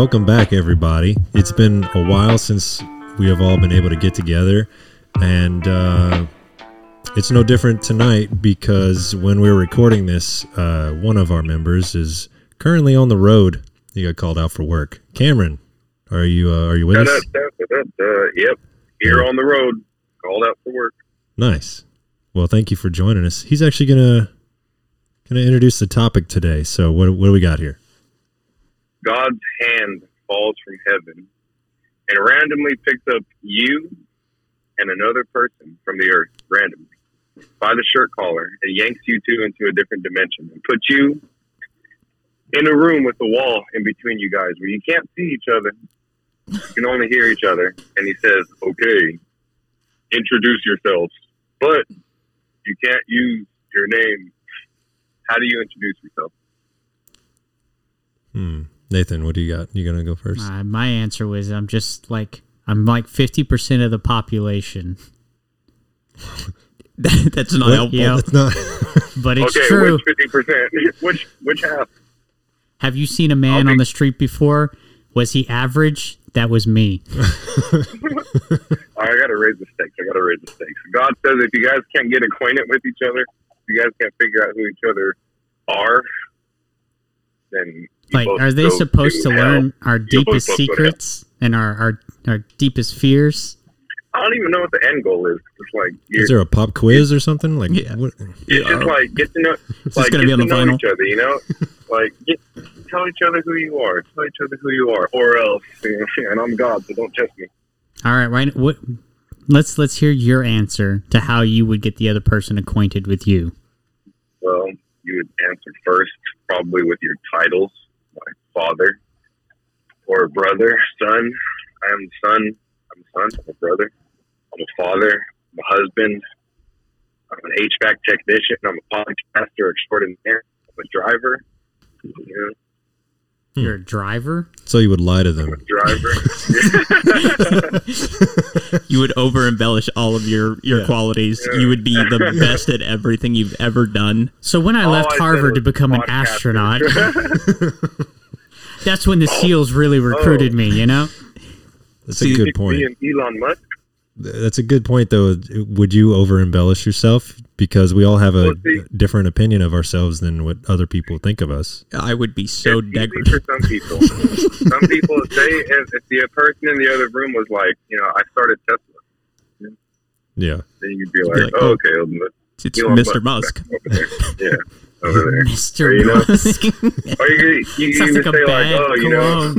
Welcome back, everybody. It's been a while since we have all been able to get together, and it's no different tonight because when we're recording this, one of our members is currently on the road. He got called out for work. Cameron, are you with us? Yep, here on the road, called out for work. Nice. Well, thank you for joining us. He's actually gonna introduce the topic today. So, what do we got here? God's hand falls from heaven and randomly picks up you and another person from the earth randomly by the shirt collar and yanks you two into a different dimension and puts you in a room with a wall in between you guys where you can't see each other. You can only hear each other. And he says, okay, introduce yourselves, but you can't use your name. How do you introduce yourself? Nathan, what do you got? You going to go first? My answer was I'm like 50% of the population. That's not helpful. Yeah. That's not. But it's true. Okay, which 50%? Which half? Have you seen a man on the street before? Was he average? That was me. I got to raise the stakes. God says if you guys can't get acquainted with each other, if you guys can't figure out who each other are, then... Like, are they supposed to learn our deepest secrets and our deepest fears? I don't even know what the end goal is. It's like, is there a pop quiz or something? Like, yeah. It's just like get to know. It's like, going to be on the final. Each other, you know, like tell each other who you are. Or else. And I'm God, so don't test me. All right, Ryan. Let's hear your answer to how you would get the other person acquainted with you. Well, you would answer first, probably with your titles. My father or brother, son. I am the son. I'm a son. I'm a brother. I'm a father. I'm a husband. I'm an HVAC technician. I'm a podcaster extraordinaire. I'm a driver. You know? You're a driver? So you would lie to them. I'm a driver. You would over embellish all of your qualities. Yeah. You would be the best at everything you've ever done. So when I left Harvard to become an astronaut, that's when the SEALs really recruited me, you know? That's a good point. Elon Musk? That's a good point, though. Would you over-embellish yourself? Because we all have a different opinion of ourselves than what other people think of us. I would be so degraded. For some people. Some people, if the person in the other room was like, you know, I started Tesla. Yeah. Then you could be like, okay. It's Mr. Musk. Over there. Yeah. Over there. Mr. Or, you know, Musk. Or you could even say like, you know,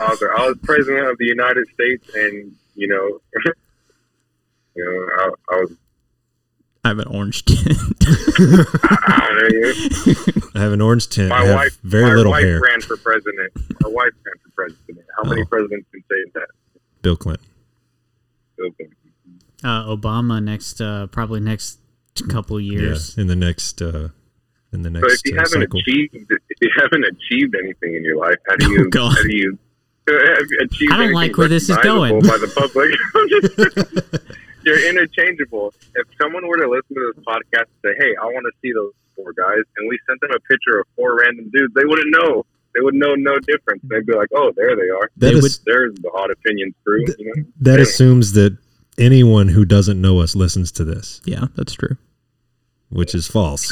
I was president of the United States, and I was. I have an orange tint. I have an orange tint. My wife ran for president. How many presidents can say that? Bill Clinton. Obama probably next couple years. Yeah, in the next. So if you haven't cycle. achieved anything in your life, how do you? I don't like where this is going. By the public. You're interchangeable. If someone were to listen to this podcast and say, hey, I want to see those four guys, and we sent them a picture of four random dudes, they wouldn't know. They would know no difference. They'd be like, oh, there they are. There's the Odd Opinions crew. That assumes that anyone who doesn't know us listens to this. Yeah, that's true. Which is false.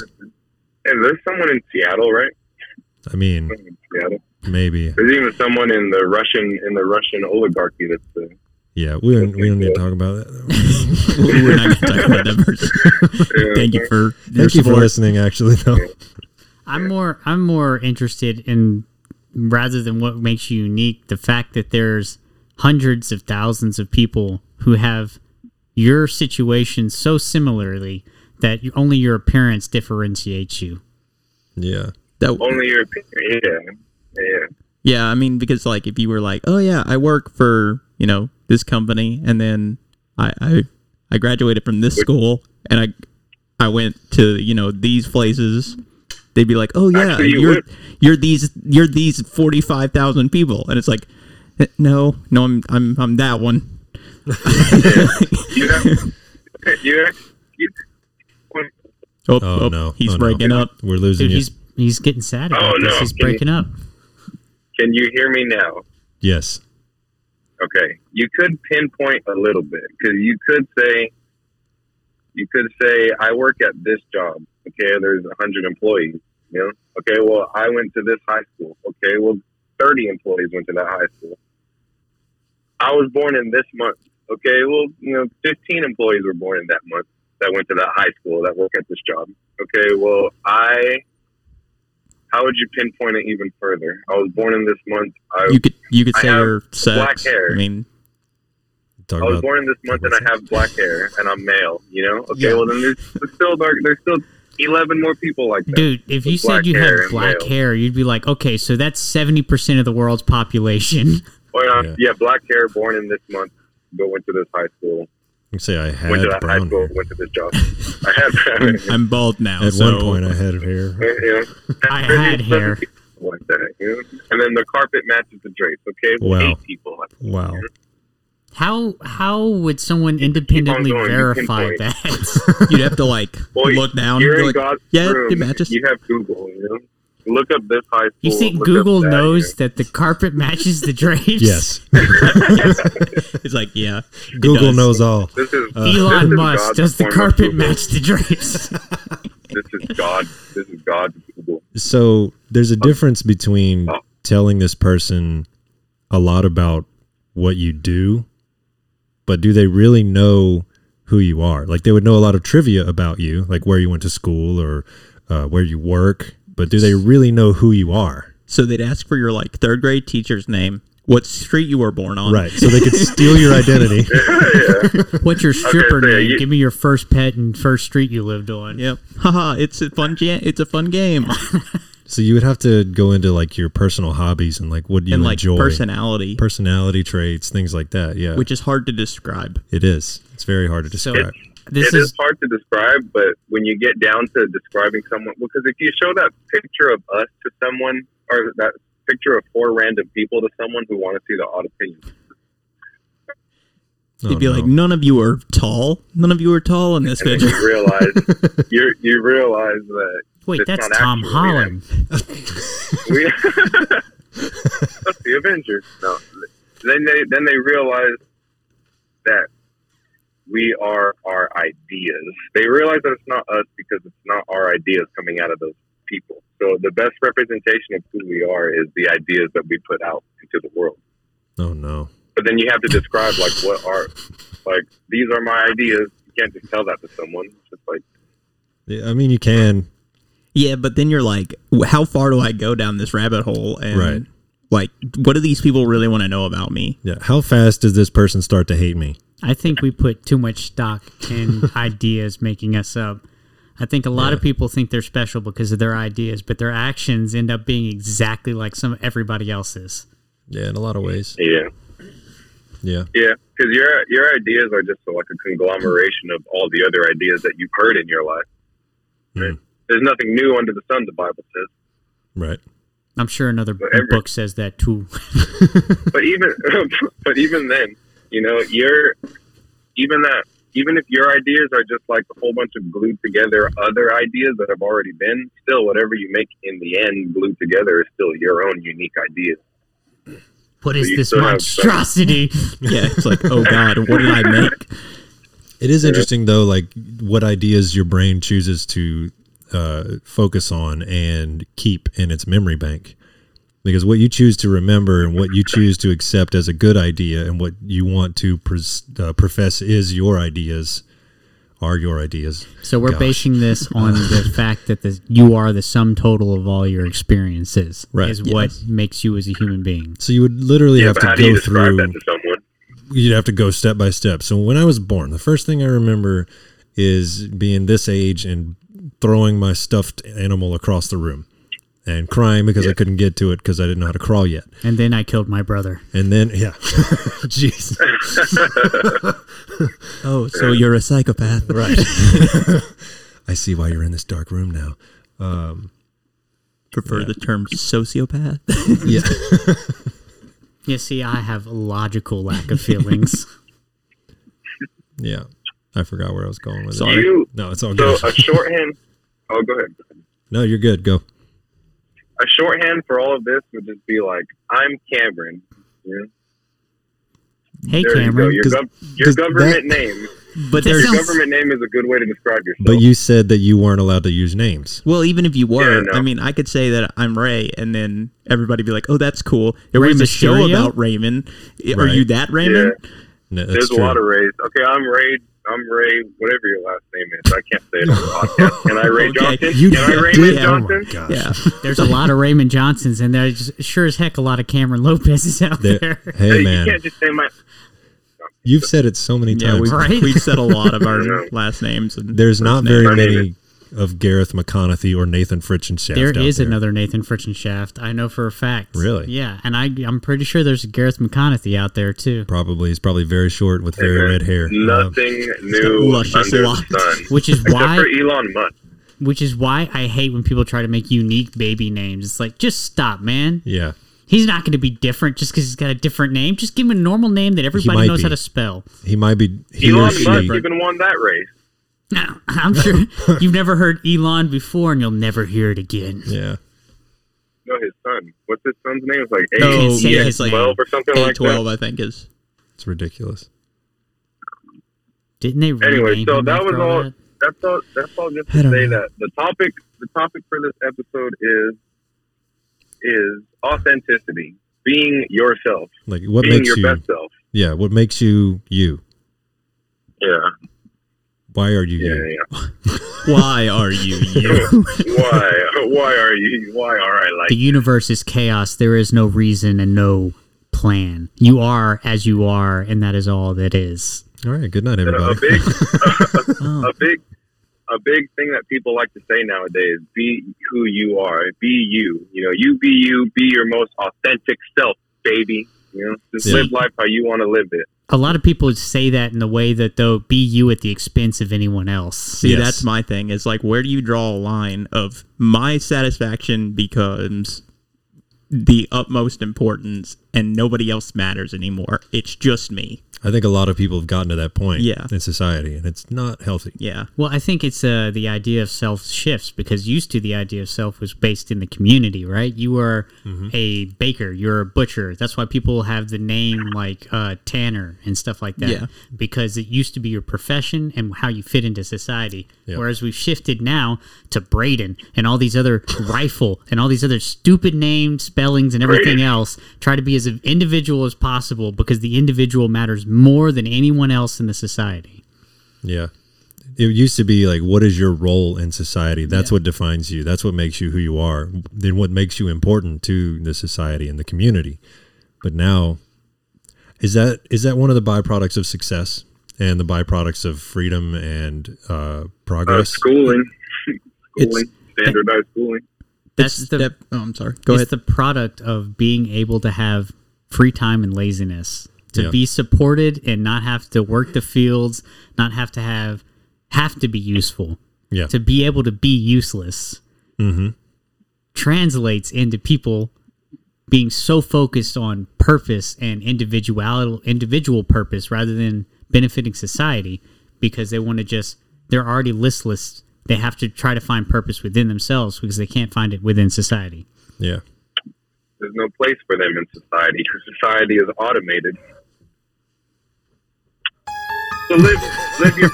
And there's someone in Seattle, right? I mean... Maybe there's even someone in the Russian oligarchy that's. We don't need to talk about that. We're not going to talk about that person. Thank you for listening. Actually, though, I'm more interested in rather than what makes you unique, the fact that there's hundreds of thousands of people who have your situation so similarly that only your appearance differentiates you. Yeah, only your appearance. Yeah. Yeah, I mean, because like if you were like, oh yeah, I work for, you know, this company, and then I graduated from this school and I went to, you know, these places, they'd be like, oh yeah, actually, you're these 45,000 people, and it's like, no, I'm that one. He's breaking up. We're losing you. He's getting sad about this. He's breaking up. Can you hear me now? Yes. Okay. You could pinpoint a little bit, because you could say, I work at this job. Okay, there's 100 employees. You know? Okay, well, I went to this high school. Okay, well, 30 employees went to that high school. I was born in this month. Okay, well, 15 employees were born in that month that went to that high school that work at this job. Okay, well, how would you pinpoint it even further? I was born in this month. You could say your sex. Black hair. I mean, I was born in this month and I have black hair and I'm male. Okay, yeah. Well then there's still 11 more people like that. Dude, if you said you had black hair, you'd be like, okay, so that's 70% of the world's population. Oh yeah, black hair, born in this month, but went to this high school. You say I had went to that brown high school, hair. Went to this job. I had brown hair. I'm bald now. At one point, I had hair. I had hair. Like that, And then the carpet matches the drapes. Okay, wow. 8 people. Wow. How would someone independently verify that? You'd have to look down. You're in God's room. It matches. You have Google. Look up this high school. You think Google knows that the carpet matches the drapes? Yes. It's like, yeah. Google knows all. Elon Musk, does the carpet match the drapes? This is God's Google. So there's a difference between telling this person a lot about what you do, but do they really know who you are? Like, they would know a lot of trivia about you, like where you went to school or where you work. But do they really know who you are? So they'd ask for your third grade teacher's name, what street you were born on. Right. So they could steal your identity. Yeah. What's your stripper name? Give me your first pet and first street you lived on. Yep. Haha, it's a fun game. So you would have to go into your personal hobbies and what you enjoy. And personality traits, things like that. Yeah. Which is hard to describe. It is. It's very hard to describe. It is hard to describe, but when you get down to describing someone, because if you show that picture of us to someone, or that picture of 4 random people to someone who want to see the Odd Opinions, they'd be like, none of you are tall. None of you are tall in this picture. You realize that. Wait, that's Tom Holland. That's the Avengers. No, then they realize that we are our ideas. They realize that it's not us because it's not our ideas coming out of those people. So the best representation of who we are is the ideas that we put out into the world. Oh, no. But then you have to describe, these are my ideas. You can't just tell that to someone. It's just yeah, I mean, you can. Yeah, but then you're like, how far do I go down this rabbit hole? And right. What do these people really want to know about me? Yeah. How fast does this person start to hate me? I think we put too much stock in ideas making us up. I think a lot of people think they're special because of their ideas, but their actions end up being exactly like everybody else's. Yeah, in a lot of ways. Yeah. Yeah. Yeah, because your ideas are just a conglomeration of all the other ideas that you've heard in your life. Right? Mm. There's nothing new under the sun, the Bible says. Right. I'm sure another book says that too. But even then, even if your ideas are just a whole bunch of glued together other ideas that have already been, still whatever you make in the end glued together is still your own unique idea. What is this monstrosity? Yeah, it's oh God, what did I make? It is interesting though, what ideas your brain chooses to focus on and keep in its memory bank. Because what you choose to remember and what you choose to accept as a good idea and what you want to profess is your ideas are your ideas. So we're basing this on the fact that you are the sum total of all your experiences, right? What makes you as a human being. So you would literally have to go through that to someone. You'd have to go step by step. So when I was born, the first thing I remember is being this age and throwing my stuffed animal across the room. And crying because I couldn't get to it because I didn't know how to crawl yet. And then I killed my brother. And then, yeah. Jeez. Oh, so you're a psychopath. Right. I see why you're in this dark room now. Prefer the term sociopath. Yeah. You see, I have a logical lack of feelings. Yeah. I forgot where I was going with it. No, it's all good. So a shorthand. Oh, go ahead. No, you're good. Go. A shorthand for all of this would just be I'm Cameron. Yeah. Hey, there Cameron. You your government name. But your government name is a good way to describe yourself. But you said that you weren't allowed to use names. Well, even if you were, I mean, I could say that I'm Ray, and then everybody be like, "Oh, that's cool." There was a show about Raymond. Right. Are you that Raymond? Yeah. No, there's true. A lot of Rays. Okay, I'm Ray, whatever your last name is. I can't say it on the podcast. Can I Ray Johnson? Can I Raymond Johnson? Oh yeah. There's a lot of Raymond Johnsons, and there's sure as heck a lot of Cameron Lopez's out there. Hey, man. You can't just say my... You've said it so many times. Yeah, we've said a lot of our last names. And there's not very many of Gareth McConaughey or Nathan Fritschenshaft. There is another Nathan Fritschenshaft. I know for a fact. Really? Yeah, and I'm pretty sure there's a Gareth McConaughey out there too. Probably. He's probably very short with very red hair. Nothing new under the sun. Which is why, except for Elon Musk. Which is why I hate when people try to make unique baby names. It's like, just stop, man. Yeah. He's not going to be different just because he's got a different name. Just give him a normal name that everybody knows how to spell. He might be. Elon Musk even won that race. No, I'm sure you've never heard Elon before, and you'll never hear it again. Yeah. No, his son. What's his son's name? It's like A12 or something like that. A12, I think is. It's ridiculous. Didn't they? Anyway, so that was all. That's all. Just to say that the topic for this episode is authenticity, being yourself, like what being makes your best self. Yeah, what makes you. Yeah. Why are you you? Yeah. Why are you you? Why are you? Why are I like? The universe is chaos. There is no reason and no plan. You are as you are, and that is all that is. All right. Good night, everybody. A big thing that people like to say nowadays: be who you are. Be you. You know, you be you. Be your most authentic self, baby. You know, just live life how you want to live it. A lot of people say that in the way that they'll be you at the expense of anyone else. See, that's my thing. It's like, where do you draw a line of my satisfaction becomes the utmost importance and nobody else matters anymore? It's just me. I think a lot of people have gotten to that point in society, and it's not healthy. Yeah. Well, I think it's the idea of self shifts, because used to the idea of self was based in the community, right? You were a baker. You're a butcher. That's why people have the name like Tanner and stuff like that, because it used to be your profession and how you fit into society, whereas we've shifted now to Braden and all these other Rifle and all these other stupid names, spellings, and everything else. Try to be as individual as possible, because the individual matters more than anyone else in the society. Yeah. It used to be like, what is your role in society? That's what defines you. That's what makes you who you are. Then what makes you important to the society and the community. But now, is that one of the byproducts of success and the byproducts of freedom and progress? Standardized schooling. It's the product of being able to have free time and laziness. To be supported and not have to work the fields, not have to have to be useful. Yeah. To be able to be useless translates into people being so focused on purpose and individual purpose rather than benefiting society, because they want to they're already listless. They have to try to find purpose within themselves because they can't find it within society. Yeah. There's no place for them in society. Society is automated. So live your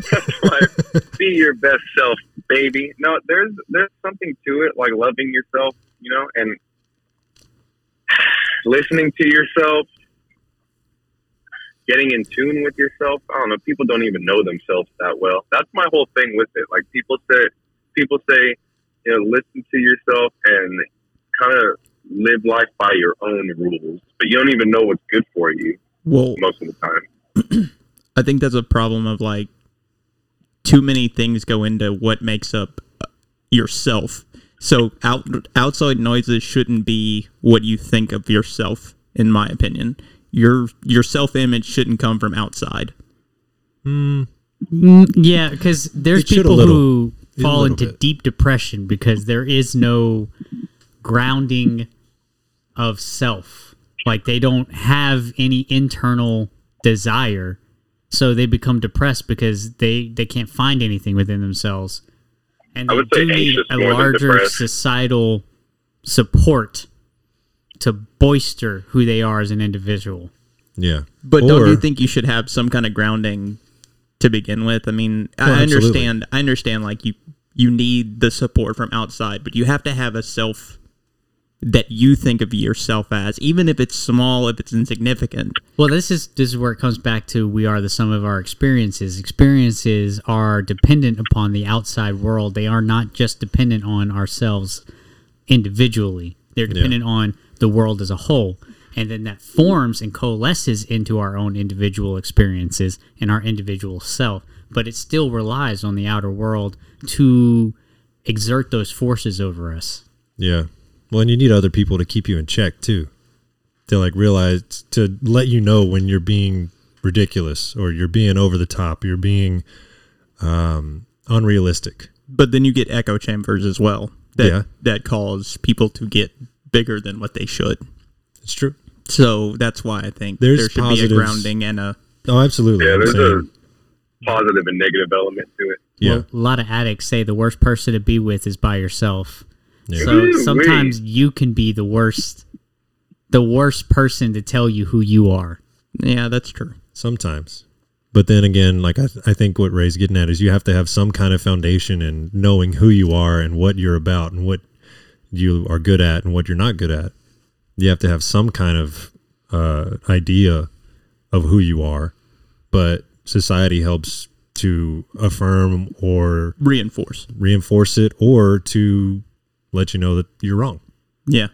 best life. Be your best self, baby. No, there's something to it, like loving yourself, you know, and listening to yourself, getting in tune with yourself. I don't know. People don't even know themselves that well. That's my whole thing with it. Like people say, you know, listen to yourself and kind of live life by your own rules, but you don't even know what's good for you. Well, most of the time. I think that's a problem of, like, too many things go into what makes up yourself. So outside noises shouldn't be what you think of yourself, in my opinion. Your self-image shouldn't come from outside. Yeah, because there's people who fall into deep depression because there is no grounding of self. Like, they don't have any internal desire, so they become depressed because they can't find anything within themselves, and they do need a larger societal support to bolster who they are as an individual. Yeah. But don't you think you should have some kind of grounding to begin with? I mean, well, I understand like you need the support from outside, but you have to have a self that you think of yourself as, even if it's small, if it's insignificant. Well, this is where it comes back to we are the sum of our experiences. Experiences are dependent upon the outside world. They are not just dependent on ourselves individually. They're dependent on the world as a whole. And then that forms and coalesces into our own individual experiences and our individual self. But it still relies on the outer world to exert those forces over us. Yeah. Well, and you need other people to keep you in check, too. To, like, realize, to let you know when you're being ridiculous or you're being over the top, you're being unrealistic. But then you get echo chambers as well that cause people to get bigger than what they should. It's true. So that's why I think there should be a grounding and a... Oh, absolutely. Yeah, there's a positive and negative element to it. Yeah. Well, a lot of addicts say the worst person to be with is by yourself. Yeah. So sometimes you can be the worst person to tell you who you are. Yeah, that's true. Sometimes. But then again, like I think what Ray's getting at is you have to have some kind of foundation in knowing who you are and what you're about and what you are good at and what you're not good at. You have to have some kind of idea of who you are, but society helps to affirm or reinforce it or to let you know that you're wrong. Yeah.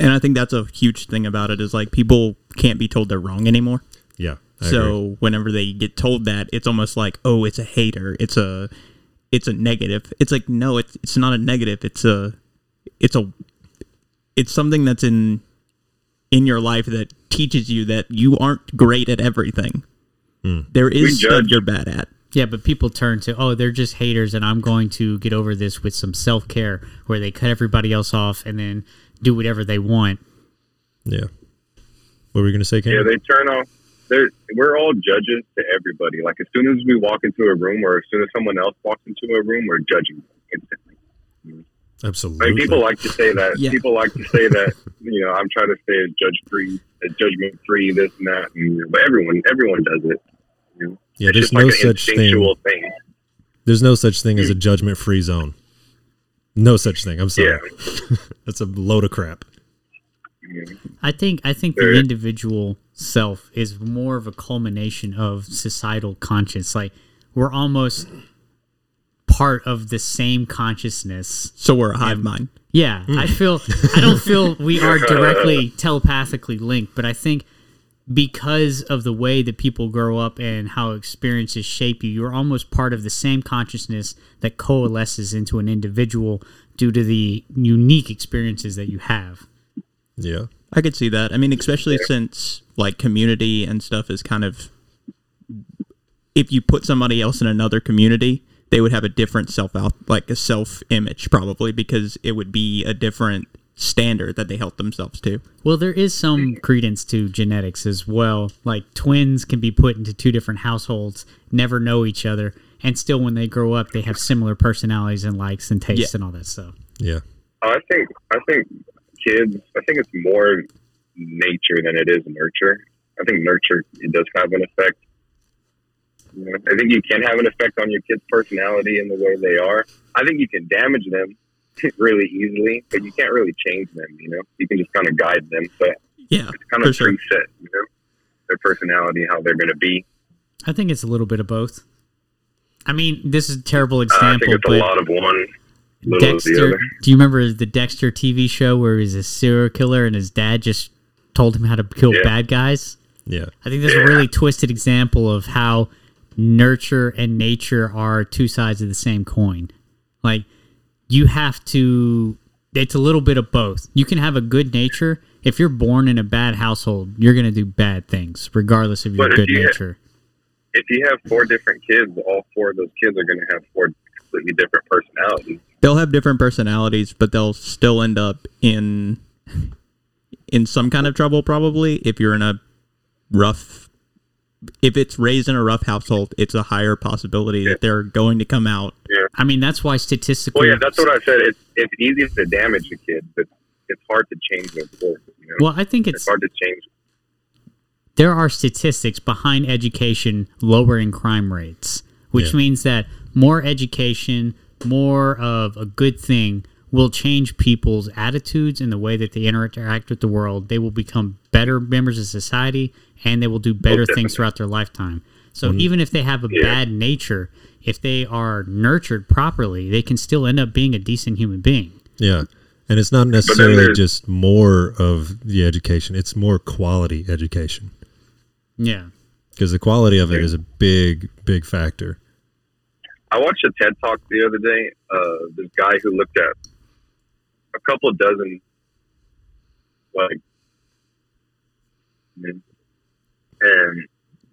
And I think that's a huge thing about it is like people can't be told they're wrong anymore. Yeah. I agree. Whenever they get told that, it's almost like, oh, it's a hater. It's a negative. It's like, no, it's not a negative. It's something that's in your life that teaches you that you aren't great at everything. Mm. There is stuff you're bad at. Yeah, but people turn to, oh, they're just haters, and I'm going to get over this with some self-care where they cut everybody else off and then do whatever they want. Yeah. What were you going to say, Cam? Yeah, they turn off. We're all judges to everybody. Like, as soon as we walk into a room or as soon as someone else walks into a room, we're judging them instantly. Absolutely. Like, people like to say that. Yeah. People like to say that. You know, I'm trying to stay judgment free, this and that. And, but everyone does it. You know? Yeah, there's no such thing. There's no such thing as a judgment free zone. No such thing. I'm sorry. Yeah. That's a load of crap. I think the individual self is more of a culmination of societal conscience. Like we're almost part of the same consciousness. So we're a hive mind. Yeah. I don't feel we are directly telepathically linked, but I think because of the way that people grow up and how experiences shape you, you're almost part of the same consciousness that coalesces into an individual due to the unique experiences that you have. Yeah. I could see that. I mean, especially since like community and stuff is kind of, if you put somebody else in another community, they would have a different self image probably because it would be a different standard that they held themselves to. Well, there is some credence to genetics as well. Like twins can be put into two different households, never know each other, and still when they grow up, they have similar personalities and likes and tastes and all that stuff. Yeah, I think kids. I think it's more nature than it is nurture. I think nurture it does have an effect. You know, I think you can have an effect on your kid's personality and the way they are. I think you can damage them really easily, but you can't really change them, you know? You can just kind of guide them, but yeah, it's kind of preset, you know? Their personality, how they're going to be. I think it's a little bit of both. I mean, this is a terrible example, but... I think it's a lot of one, little of the other. Do you remember the Dexter TV show where he's a serial killer and his dad just told him how to kill bad guys? Yeah. I think that's a really twisted example of how nurture and nature are two sides of the same coin. Like, you have to, it's a little bit of both. You can have a good nature. If you're born in a bad household, you're going to do bad things, regardless of your good nature. If you have four different kids, all four of those kids are going to have four completely different personalities. They'll have different personalities, but they'll still end up in some kind of trouble, probably, if you're in a rough, if it's raised in a rough household, it's a higher possibility that they're going to come out. Yeah. I mean, that's why statistically... Well, yeah, that's what I said. It's easy to damage a kid, but it's hard to change those goals. You know? Well, I think it's hard to change. There are statistics behind education lowering crime rates, which means that more education, more of a good thing, will change people's attitudes and the way that they interact with the world. They will become better members of society, and they will do better things throughout their lifetime. So even if they have a bad nature, if they are nurtured properly, they can still end up being a decent human being. Yeah. And it's not necessarily just more of the education. It's more quality education. Yeah. Because the quality of it is a big, big factor. I watched a TED Talk the other day. This guy who looked at a couple of dozen,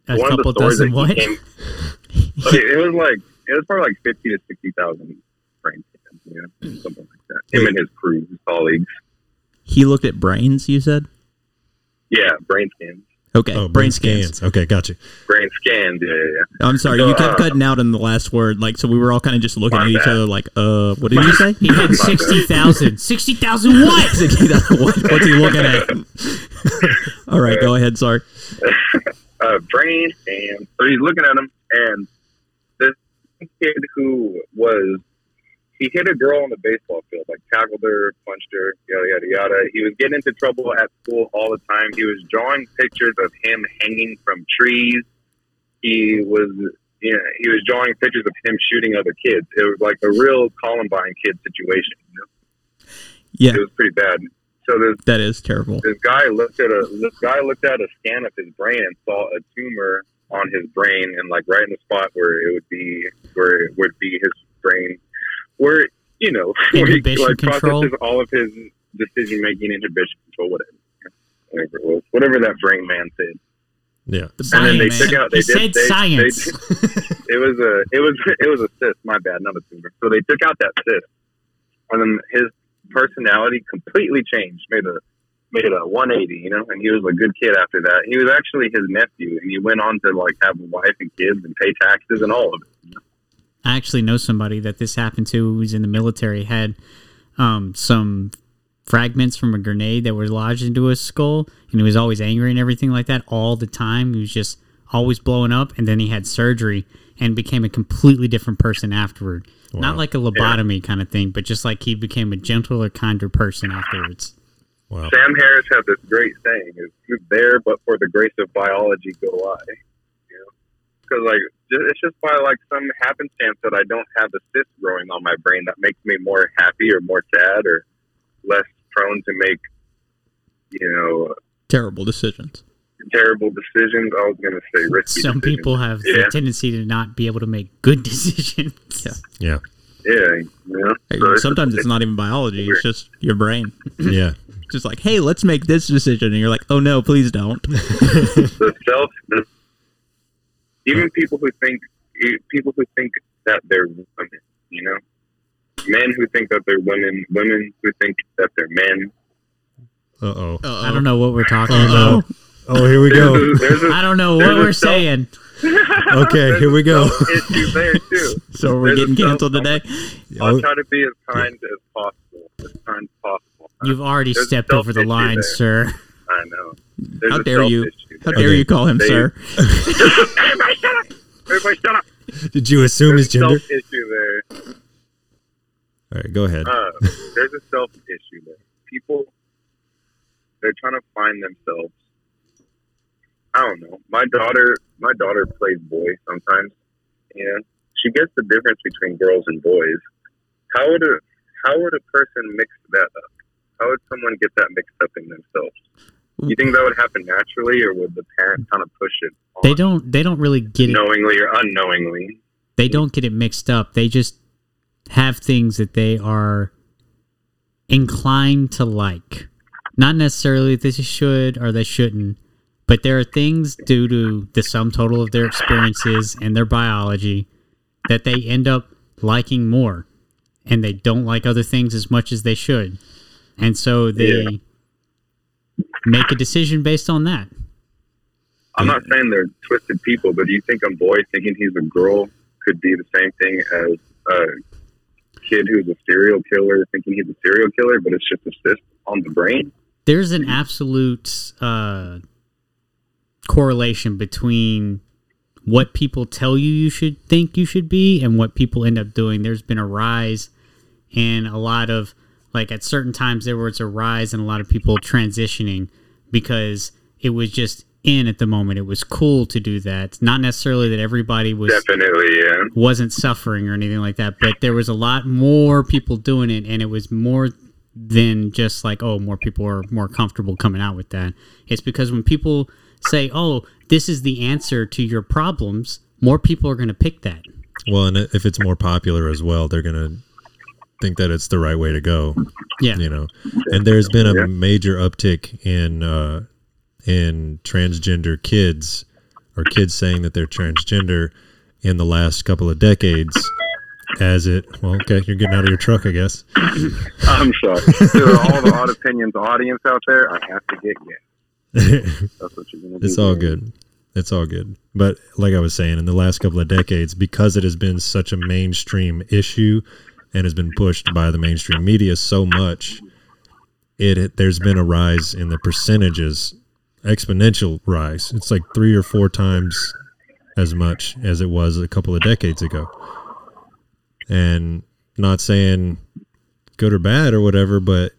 and one of the stories that came, it was probably 50,000 to 60,000 brain scans, you know, something like that. Him and his crew, his colleagues. He looked at brains, you said? Yeah, brain scans. Okay, oh, brain scans. Okay, gotcha. Brain scans, yeah. I'm sorry, so, you kept cutting out in the last word, so we were all kind of just looking at each other like, what did you say? He had 60,000. 60,000 what? 60,000 what? What's he looking at? All right, go ahead, sorry. Brain scans. So he's looking at him, and this kid he hit a girl on the baseball field, tackled her, punched her, yada, yada, yada. He was getting into trouble at school all the time. He was drawing pictures of him hanging from trees. He was drawing pictures of him shooting other kids. It was like a real Columbine kid situation. You know? Yeah. It was pretty bad. So that is terrible. This guy looked at a scan of his brain and saw a tumor on his brain and right in the spot where it would be his brain. Where, you know, where he processes all of his decision-making, inhibition control, whatever it was. Whatever that brain man said. Yeah. They said science. It was a cyst, my bad, not a tumor. So they took out that cyst. And then his personality completely changed, made it a 180, you know, and he was a good kid after that. He was actually his nephew, and he went on to, have a wife and kids and pay taxes and all of it, you know? I actually know somebody that this happened to who's in the military, had some fragments from a grenade that were lodged into his skull, and he was always angry and everything like that all the time. He was just always blowing up, and then he had surgery and became a completely different person afterward. Wow. Not like a lobotomy kind of thing, but just he became a gentler, kinder person afterwards. Wow. Sam Harris had this great saying, "You're there, but for the grace of biology, go I." Because it's just by some happenstance that I don't have a cyst growing on my brain that makes me more happy or more sad or less prone to make, terrible decisions. Terrible decisions. I was going to say risky. Some decisions. People have the tendency to not be able to make good decisions. Yeah. Yeah. Yeah. So sometimes it's not even biology. Weird. It's just your brain. Yeah. Just hey, let's make this decision, and you're like, oh no, please don't. Even people who think that they're women, you know, men who think that they're women, women who think that they're men. Uh-oh. I don't know what we're talking about. Oh, here we go. I don't know what we're saying. Okay, here we go. Issue there too. So we're getting canceled today. I'll try to be as kind as possible. You've already stepped over the line, sir. I know. There's How dare you call him sir? Everybody shut up! Did you assume his gender? There's a self-issue there. All right, go ahead. There's a self-issue there. People, they're trying to find themselves. I don't know. My daughter plays boy sometimes. You know? She gets the difference between girls and boys. How would a person mix that up? How would someone get that mixed up in themselves? You think that would happen naturally, or would the parents kind of push it on? They don't really get it. Knowingly or unknowingly. They don't get it mixed up. They just have things that they are inclined to like. Not necessarily that they should or they shouldn't, but there are things due to the sum total of their experiences and their biology that they end up liking more, and they don't like other things as much as they should. And so they... Yeah. Make a decision based on that. I'm not saying they're twisted people, but do you think a boy thinking he's a girl could be the same thing as a kid who's a serial killer thinking he's a serial killer, but it's just a cyst on the brain. There's an absolute correlation between what people tell you you should think you should be and what people end up doing. There's been a rise in a lot of, like, at certain times there was a rise in a lot of people transitioning because it was just in at the moment. It was cool to do that. Not necessarily that everybody was wasn't suffering or anything like that, but there was a lot more people doing it, and it was more than just like, oh, more people are more comfortable coming out with that. It's because when people say, oh, this is the answer to your problems, more people are going to pick that. Well, and if it's more popular as well, they're going to think that it's the right way to go. Yeah, you know. And there's been a major uptick in transgender kids, or kids saying that they're transgender, in the last couple of decades. Well, okay, you're getting out of your truck, I guess. I'm sorry. To all the Odd Opinions audience out there, I have to get you. That's what you're gonna do. It's all good. It's all good. But like I was saying, in the last couple of decades, because it has been such a mainstream issue and has been pushed by the mainstream media so much, there's been a rise in the percentages, exponential rise. It's like 3 or 4 times as much as it was a couple of decades ago. And not saying good or bad or whatever, but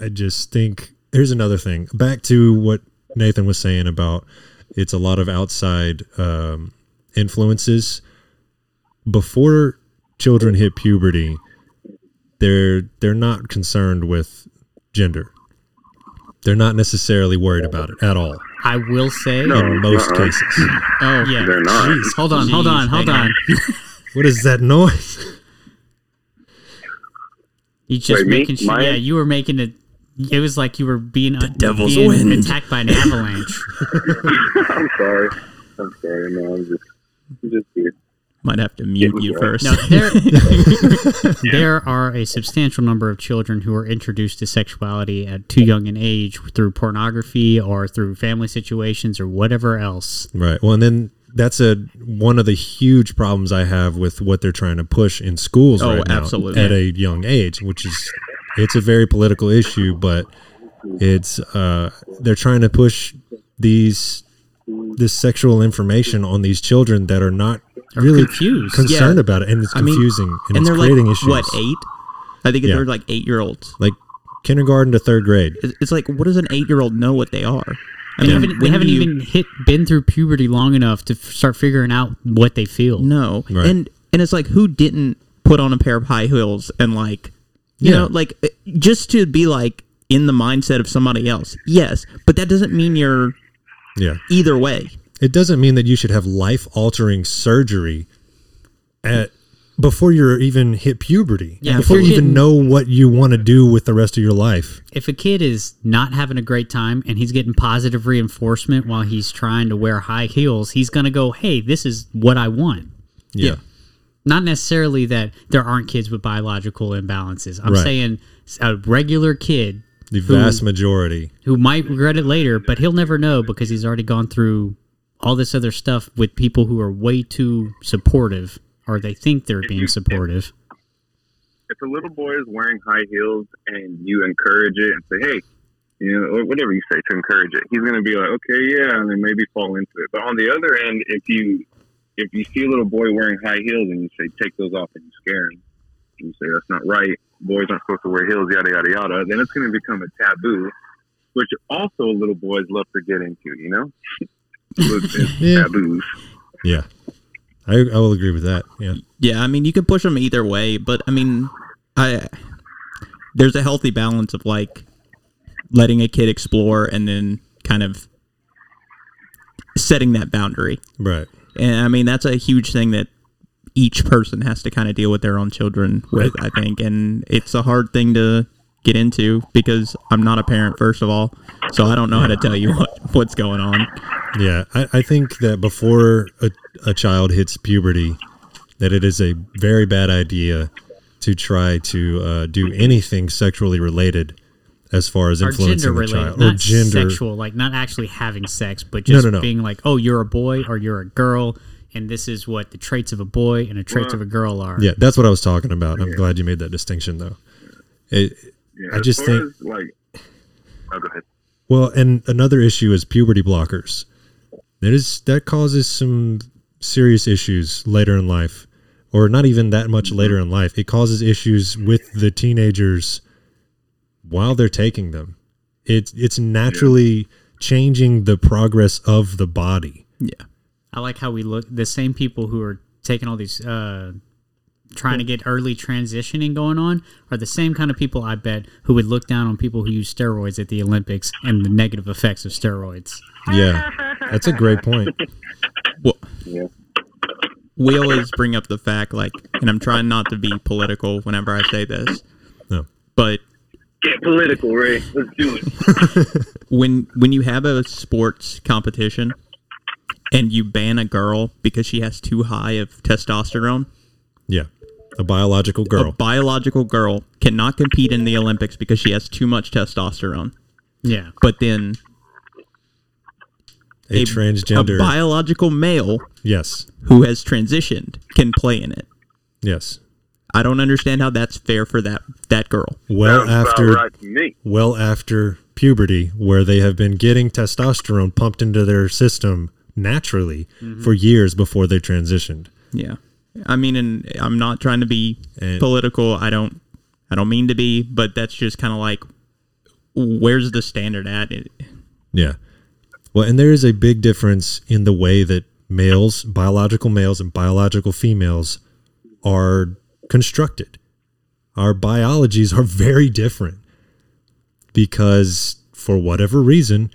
I just think here's another thing. Back to what Nathan was saying about it's a lot of outside influences. Before children hit puberty, they're not concerned with gender. They're not necessarily worried about it at all. I will say, in most cases. Oh yeah, they're not. Jeez, hold on. What is that noise? You just making shit. Yeah, you were making it. It was like you were being attacked by an avalanche. I'm sorry. No, I'm just here. Might have to mute you first. No, there are a substantial number of children who are introduced to sexuality at too young an age through pornography or through family situations or whatever else. Right. Well, and then that's one of the huge problems I have with what they're trying to push in schools right now. Absolutely. At a young age, which is, it's a very political issue, but it's they're trying to push this sexual information on these children that are not really confused, concerned about it, and it's confusing, and it's creating issues. What, 8? I think they're like 8-year-olds, like kindergarten to 3rd grade. It's like, what does an 8-year-old know what they are? I mean, they haven't even been through puberty long enough to start figuring out what they feel. No, right. and it's like, who didn't put on a pair of high heels and you know, like, just to be like in the mindset of somebody else. Yes, but that doesn't mean you're either way. It doesn't mean that you should have life-altering surgery before you're even hit puberty, before you even know what you want to do with the rest of your life. If a kid is not having a great time and he's getting positive reinforcement while he's trying to wear high heels, he's going to go, hey, this is what I want. Yeah. Not necessarily that there aren't kids with biological imbalances. I'm saying a regular kid. The vast majority. Who might regret it later, but he'll never know because he's already gone through all this other stuff with people who are way too supportive. Or they think they're being supportive. If a little boy is wearing high heels and you encourage it and say, hey, you know, or whatever you say to encourage it, he's going to be like, okay, yeah, and then maybe fall into it. But on the other end, if you see a little boy wearing high heels and you say, take those off, and you scare him, and you say, that's not right, boys aren't supposed to wear heels, yada, yada, yada, then it's going to become a taboo, which also little boys love to get into, you know? Taboos. Yeah. I will agree with that. Yeah. Yeah. I mean, you can push them either way, but I mean, there's a healthy balance of like letting a kid explore and then kind of setting that boundary. Right. And I mean, that's a huge thing that each person has to kind of deal with their own children with, I think. And it's a hard thing to get into because I'm not a parent, first of all. So I don't know how to tell you what's going on. Yeah, I think that before a child hits puberty, that it is a very bad idea to try to do anything sexually related as far as influencing the child. Not gender. Sexual, like not actually having sex, but just being like, oh, you're a boy or you're a girl. and this is what the traits of a boy and the traits of a girl are. Yeah, that's what I was talking about. I'm glad you made that distinction, though. I just think... Oh, go ahead. Well, and another issue is puberty blockers. That causes some serious issues later in life, or not even that much later in life. It causes issues with the teenagers while they're taking them. It's naturally changing the progress of the body. Yeah. I like how we look, the same people who are taking all these, trying to get early transitioning going on are the same kind of people, I bet, who would look down on people who use steroids at the Olympics and the negative effects of steroids. Yeah, that's a great point. Well, we always bring up the fact, and I'm trying not to be political whenever I say this, but... Get political, Ray. Let's do it. When you have a sports competition and you ban a girl because she has too high of testosterone... Yeah, a biological girl. A biological girl cannot compete in the Olympics because she has too much testosterone. Yeah. But then... A transgender... A biological male... Yes. ...who has transitioned can play in it. Yes. I don't understand how that's fair for that girl. Well, after puberty, where they have been getting testosterone pumped into their system naturally for years before they transitioned. Yeah. I mean, and I'm not trying to be political. I don't mean to be, but that's just kind of where's the standard at? Yeah. Well, and there is a big difference in the way that biological males and biological females are constructed. Our biologies are very different because for whatever reason,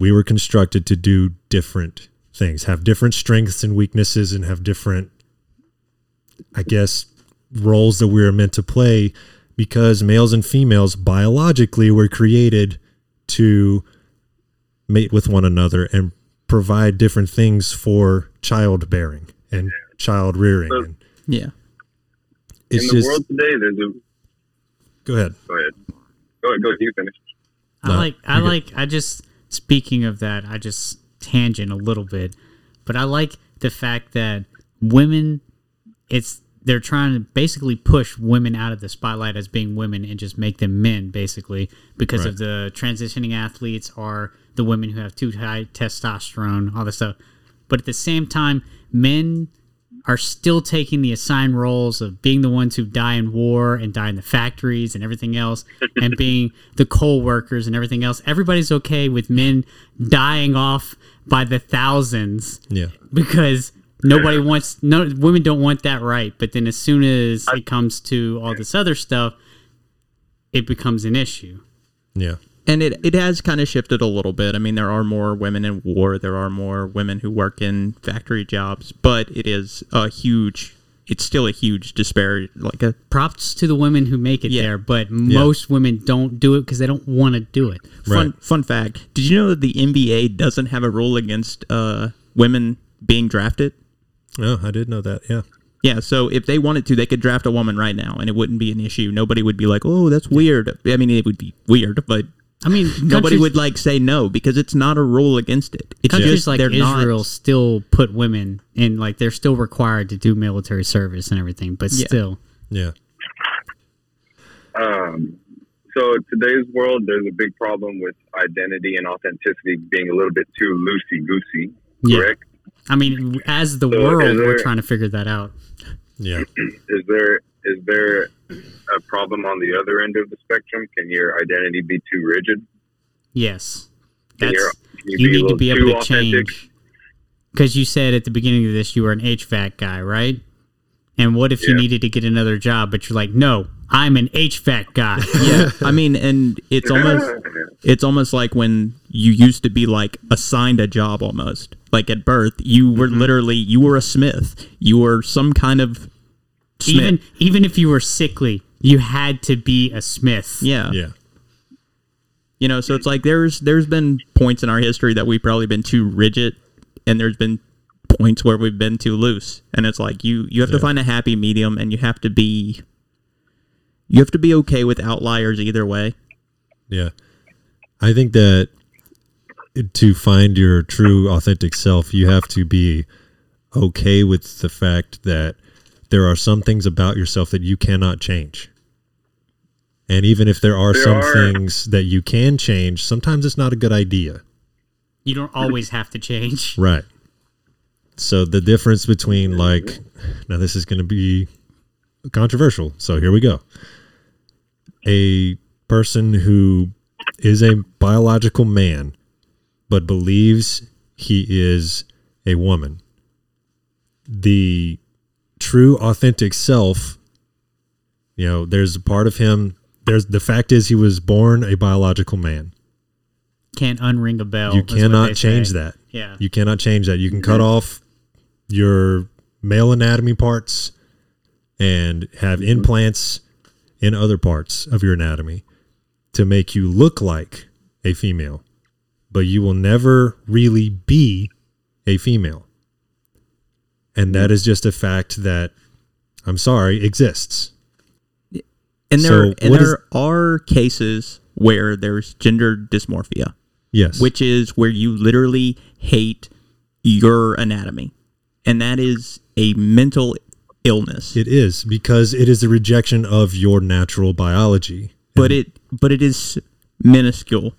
we were constructed to do different things, have different strengths and weaknesses, and have different, I guess, roles that we are meant to play, because males and females biologically were created to mate with one another and provide different things for childbearing and child rearing. So, It's in the world today, there's a... Go ahead. Go ahead. You finish. Speaking of that, I just tangent a little bit, but I like the fact that women... they're trying to basically push women out of the spotlight as being women and just make them men, basically, because of the transitioning athletes or the women who have too high testosterone, all this stuff. But at the same time, men are still taking the assigned roles of being the ones who die in war and die in the factories and everything else, and being the coal workers and everything else. Everybody's okay with men dying off by the thousands because... Nobody wants... No, women don't want that, right? But then as soon as it comes to all this other stuff, it becomes an issue. Yeah. And it has kind of shifted a little bit. I mean, there are more women in war. There are more women who work in factory jobs. But it is a huge... It's still a huge disparity. Props to the women who make it there, but most women don't do it because they don't want to do it. Right. Fun fact. Did you know that the NBA doesn't have a rule against women being drafted? Oh, I did know that, yeah. Yeah, so if they wanted to, they could draft a woman right now, and it wouldn't be an issue. Nobody would be like, oh, that's weird. I mean, it would be weird, but I mean, nobody would, say no, because it's not a rule against it. It's countries just, like Israel still put women in, they're still required to do military service and everything, but still. Yeah. So in today's world, there's a big problem with identity and authenticity being a little bit too loosey-goosey, correct? Yeah. I mean, as the world, we're trying to figure that out. Yeah. Is there a problem on the other end of the spectrum? Can your identity be too rigid? Yes. You need to be able to change. Because you said at the beginning of this, you were an HVAC guy, right? And what if you needed to get another job, but you're like, no, I'm an HVAC guy. Yeah. I mean, and it's almost... It's almost like when you used to be assigned a job almost. At birth, you were literally, you were a smith. You were some kind of smith. Even if you were sickly, you had to be a smith. Yeah. Yeah. You know, so it's there's been points in our history that we've probably been too rigid, and there's been points where we've been too loose. And it's you have to find a happy medium, and you have to be okay with outliers either way. Yeah. I think that to find your true authentic self, you have to be okay with the fact that there are some things about yourself that you cannot change. And even if there are some things that you can change, sometimes it's not a good idea. You don't always have to change. Right. So the difference between, like, now this is going to be controversial, so here we go. A person who is a biological man but believes he is a woman. The true, authentic self, you know, there's a part of him. There's the fact is he was born a biological man. Can't unring a bell. You cannot change that. Yeah. You cannot change that. You can cut off your male anatomy parts and have implants in other parts of your anatomy to make you look like a female, but you will never really be a female. And that is just a fact that, I'm sorry, exists. And there are cases where there's gender dysmorphia. Yes. Which is where you literally hate your anatomy. And that is a mental illness. It is, because it is a rejection of your natural biology. But it is minuscule.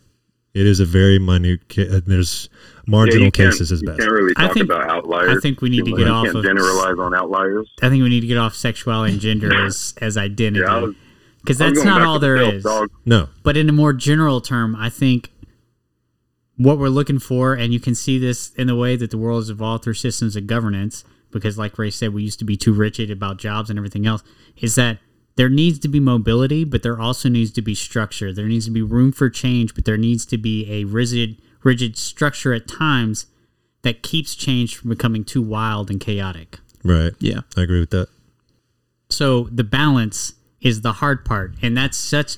It is a very minute there's marginal cases as best. You can't really talk about outliers. I think we need to get off of generalize on outliers. I think we need to get off sexuality and gender as identity. Yeah, because that's not all there is. Dog. No. But in a more general term, I think what we're looking for, and you can see this in the way that the world has evolved through systems of governance, because like Ray said, we used to be too rigid about jobs and everything else, is that there needs to be mobility, but there also needs to be structure. There needs to be room for change, but there needs to be a rigid structure at times that keeps change from becoming too wild and chaotic. Right. Yeah. I agree with that. So the balance is the hard part, and that's such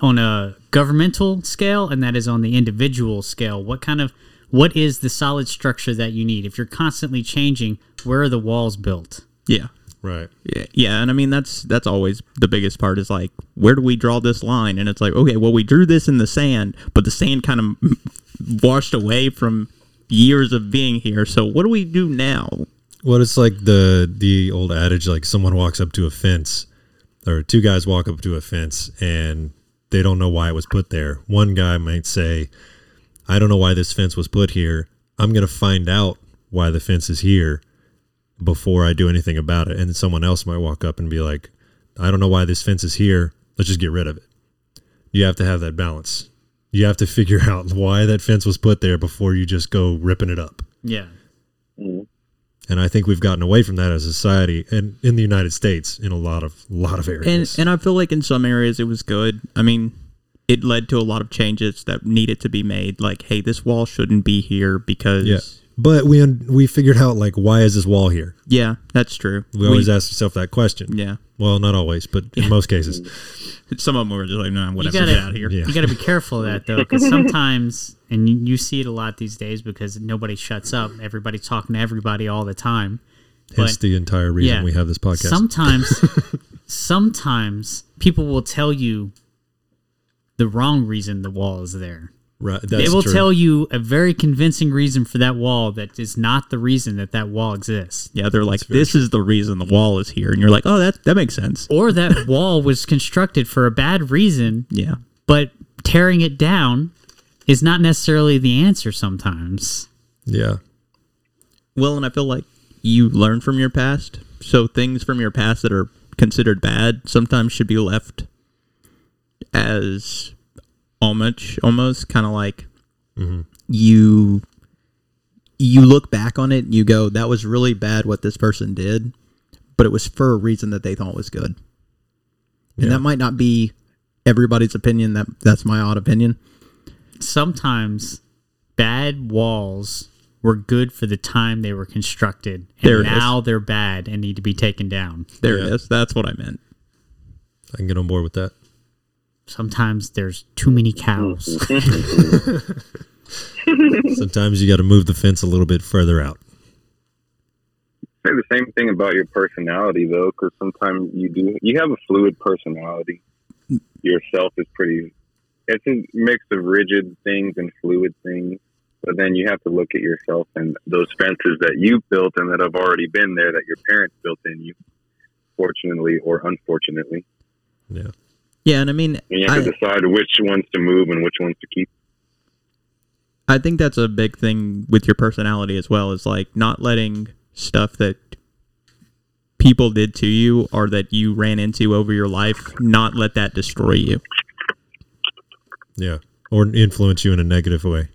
on a governmental scale, and that is on the individual scale. What is the solid structure that you need? If you're constantly changing, where are the walls built? Yeah, right. Yeah, and I mean that's always the biggest part is like, where do we draw this line? And it's like, okay, well, we drew this in the sand, but the sand kind of washed away from years of being here. So what do we do now? Well, it's like the old adage, like someone walks up to a fence. Or two guys walk up to a fence and they don't know why it was put there. One guy might say, I don't know why this fence was put here. I'm going to find out why the fence is here before I do anything about it. And someone else might walk up and be like, I don't know why this fence is here. Let's just get rid of it. You have to have that balance. You have to figure out why that fence was put there before you just go ripping it up. Yeah. Mm-hmm. And I think we've gotten away from that as a society, and in the United States, in a lot of areas. And I feel like in some areas it was good. I mean, it led to a lot of changes that needed to be made. Like, hey, this wall shouldn't be here because. Yeah. But we figured out, like, why is this wall here? Yeah, that's true. We always ask ourselves that question. Yeah. Well, not always, but in most cases. Some of them were just like, no, whatever, get out of here. Yeah. You got to be careful of that, though, because sometimes, and you see it a lot these days because nobody shuts up. Everybody's talking to everybody all the time. Hence the entire reason we have this podcast. Sometimes people will tell you the wrong reason the wall is there. Right, that's true. Tell you a very convincing reason for that wall that is not the reason that wall exists. Yeah, they're like, this is the reason the wall is here. And you're like, oh, that makes sense. Or that wall was constructed for a bad reason. Yeah. But tearing it down is not necessarily the answer sometimes. Yeah. Well, and I feel like you learn from your past. So things from your past that are considered bad sometimes should be left as almost kind of like you look back on it and you go, that was really bad what this person did, but it was for a reason that they thought was good. And that might not be everybody's opinion. That's my odd opinion. Sometimes bad walls were good for the time they were constructed, and now they're bad and need to be taken down. There it is. That's what I meant. I can get on board with that. Sometimes there's too many cows. Sometimes you got to move the fence a little bit further out. Say the same thing about your personality, though, because sometimes you have a fluid personality. Yourself is it's a mix of rigid things and fluid things. But then you have to look at yourself and those fences that you built and that have already been there that your parents built in you, fortunately or unfortunately. Yeah. Yeah, and I mean... And you have to decide which ones to move and which ones to keep. I think that's a big thing with your personality as well, is like not letting stuff that people did to you or that you ran into over your life, not let that destroy you. Yeah, or influence you in a negative way.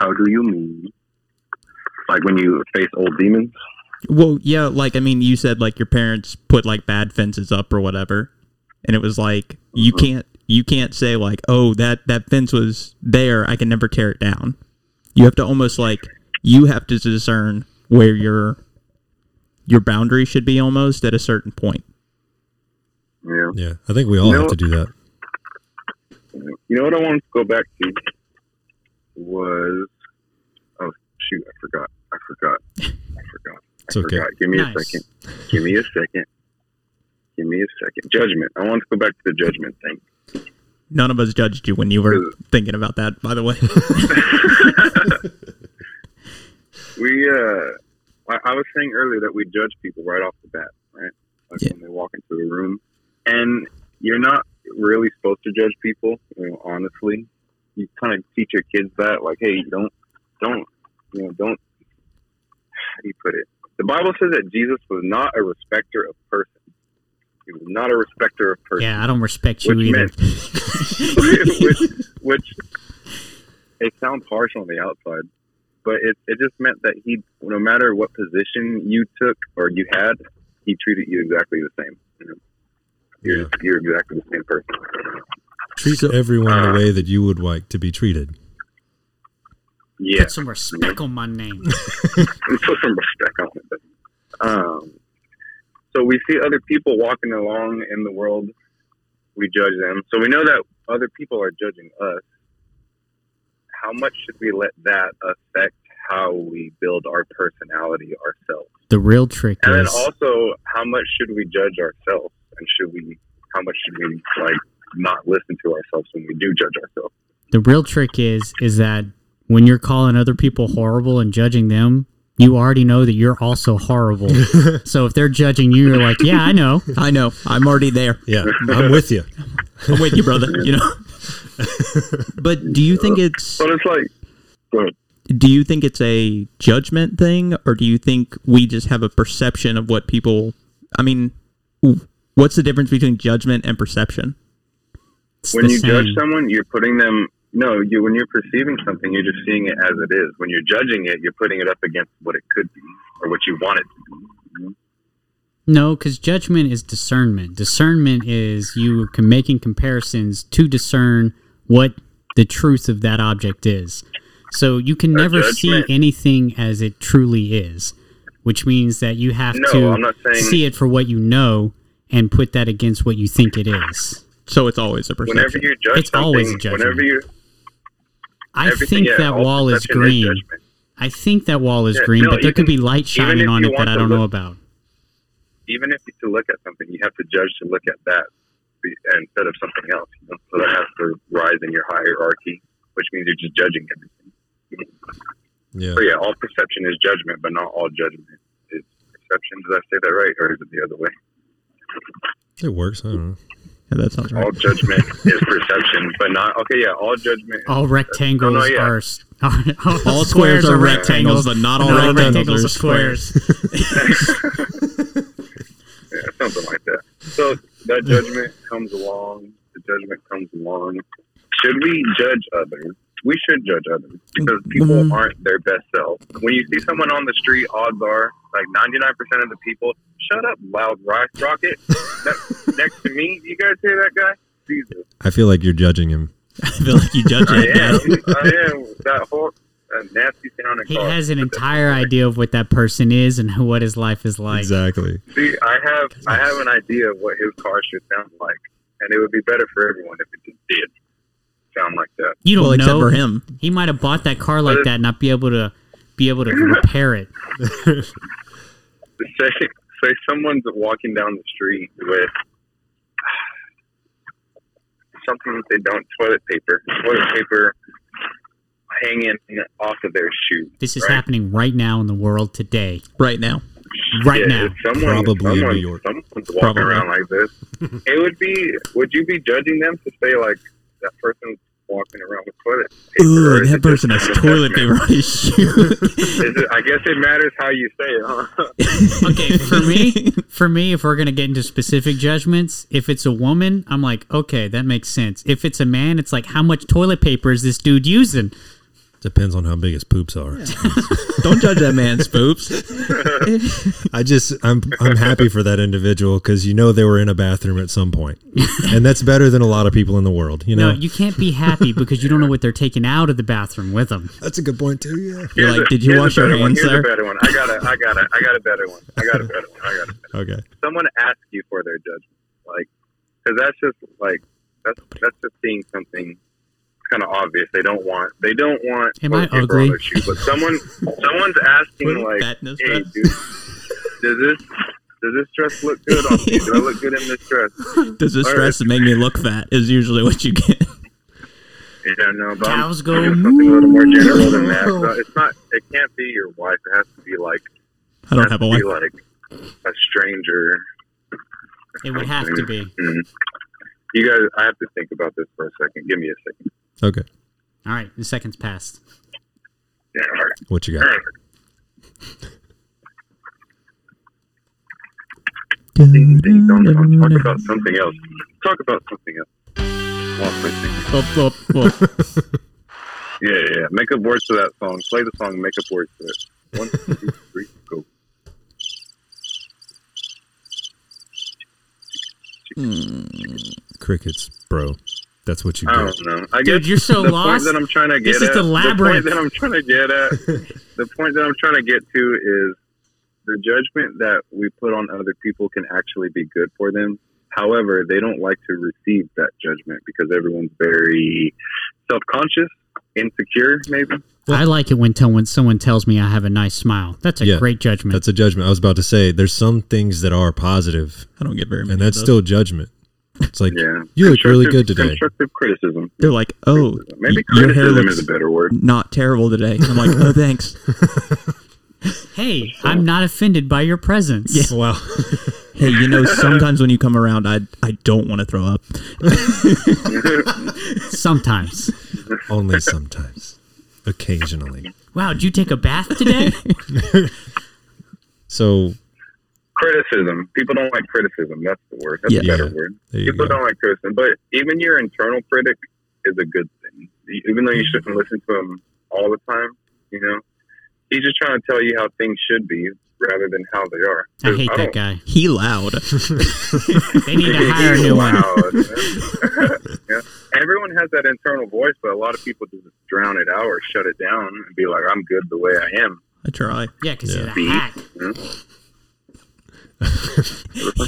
How do you mean? Like when you face old demons? Well, yeah, like, I mean, you said like your parents put like bad fences up or whatever. And it was like, you can't say like, oh, that fence was there. I can never tear it down. You have to almost like, you have to discern where your boundary should be almost at a certain point. Yeah. Yeah. I think we all have to do that. You know what I wanted to go back to was, oh shoot, I forgot. It's okay. I forgot. Give me a second. Judgment. I want to go back to the judgment thing. None of us judged you when you were thinking about that, by the way. I was saying earlier that we judge people right off the bat, right? Like when they walk into a room. And you're not really supposed to judge people, you know, honestly. You kind of teach your kids that, like, hey, don't, how do you put it? The Bible says that Jesus was not a respecter of persons. He was not a respecter of persons. Yeah, I don't respect you either. Which it sounds harsh on the outside, but it just meant that he, no matter what position you took or you had, he treated you exactly the same. You know? You're exactly the same person. Treat everyone the way that you would like to be treated. Yeah. Put some respect on my name. Put some respect on it. So we see other people walking along in the world. We judge them. So we know that other people are judging us. How much should we let that affect how we build our personality ourselves? The real trick is... And then also, how much should we judge ourselves? And how much should we, like, not listen to ourselves when we do judge ourselves? The real trick is that when you're calling other people horrible and judging them, you already know that you're also horrible. So if they're judging you, you're like, yeah, I know. I'm already there. Yeah, I'm with you. I'm with you, brother. You know. But do you think it's? But it's like. Go ahead. Do you think it's a judgment thing, or do you think we just have a perception of what people? I mean, what's the difference between judgment and perception? It's when you judge someone, you're putting them. No, when you're perceiving something, you're just seeing it as it is. When you're judging it, you're putting it up against what it could be or what you want it to be. You know? No, because judgment is discernment. Discernment is you making comparisons to discern what the truth of that object is. So you can never see anything as it truly is, which means that you have to see it for what you know and put that against what you think it is. So it's always a perception. Whenever you judge it's always a judgment. I think that wall is green. I think that wall is green, but there could be light shining on it that I don't know about. Even if you look at something, you have to judge to look at that instead of something else. You know? So that has to rise in your hierarchy, which means you're just judging everything. Yeah. So yeah, all perception is judgment, but not all judgment is perception. Did I say that right, or is it the other way? It works. I don't know. Yeah, that sounds right. All judgment is perception, but not... Okay, yeah, all judgment... All rectangles are... All squares are rectangles, but not all rectangles are squares. Yeah, something like that. So that judgment comes along. The judgment comes along. Should we judge others? We should judge others because people aren't their best self. When you see someone on the street, odds are, like 99% of the people, shut up, loud rice rocket. That, next to me, you guys hear that guy? Jesus. I feel like you're judging him. I feel like you judge him. I am. That whole nasty sounding. He has an entire idea of what that person is and what his life is like. Exactly. See, I have an idea of what his car should sound like, and it would be better for everyone if it just did sound like that. You don't know. Except for him. He might have bought that car like that and not be able to repair it. Say someone's walking down the street with something that they don't, toilet paper. hanging off of their shoe. This is happening right now in the world today. Right now. Right now. Probably in New York. Someone's walking around like this. It would be, would you be judging them to say, like, that person's walking around with toilet paper? Ooh, that person has toilet paper on his shoe. I guess it matters how you say it, huh? Okay, for me, if we're going to get into specific judgments, if it's a woman, I'm like, okay, that makes sense. If it's a man, it's like, how much toilet paper is this dude using? Depends on how big his poops are. Yeah. Don't judge that man's poops. I'm happy for that individual because you know they were in a bathroom at some point. And that's better than a lot of people in the world. You know? No, you can't be happy because you don't know what they're taking out of the bathroom with them. That's a good point too, yeah. You're like, did you wash your hands, sir? I got a better one. Okay. Someone asks you for their judgment. Like, because that's just like, that's just seeing something kind of obvious. They don't want am I ugly? But someone's asking like, hey dude, does this dress look good on me? Do I look good in this dress? Does this dress make me look fat is usually what you get. You don't know, but cows go something a little more general than that. So it can't be your wife. It has to be like, I don't have a wife. Like a stranger. It would have to be. Mm-hmm. You guys, I have to think about this for a second. Give me a second. Okay. All right. The second's passed. Yeah, all right. What you got? Don't talk about something else. Talk about something else. Up. Yeah. Make up words to that song. Play the song and make up words to it. 1, 2, 3, go. Crickets, bro. That's what you get. I don't know. Dude, you're so lost. That I'm trying to get this is the labyrinth. The point that I'm trying to get to is the judgment that we put on other people can actually be good for them. However, they don't like to receive that judgment because everyone's very self-conscious, insecure, maybe. I like it when someone tells me I have a nice smile. That's a great judgment. That's a judgment. I was about to say, there's some things that are positive. I don't get very many. And that's still judgment. It's like, you look really good today. Constructive criticism. They're like, oh, maybe your hair looks is a better word. Not terrible today. And I'm like, oh, thanks. Hey, I'm not offended by your presence. Yeah. Wow. Hey, you know, sometimes when you come around, I don't want to throw up. Sometimes. Only sometimes. Occasionally. Wow, did you take a bath today? So... criticism. People don't like criticism. That's the word. That's a better word. People don't like criticism. But even your internal critic is a good thing. Even though you shouldn't listen to him all the time, you know? He's just trying to tell you how things should be rather than how they are. I hate that guy. He loud. They need to hire a new one. Yeah. Everyone has that internal voice, but a lot of people just drown it out or shut it down and be like, I'm good the way I am. I try. Yeah, because he's a hack. You know?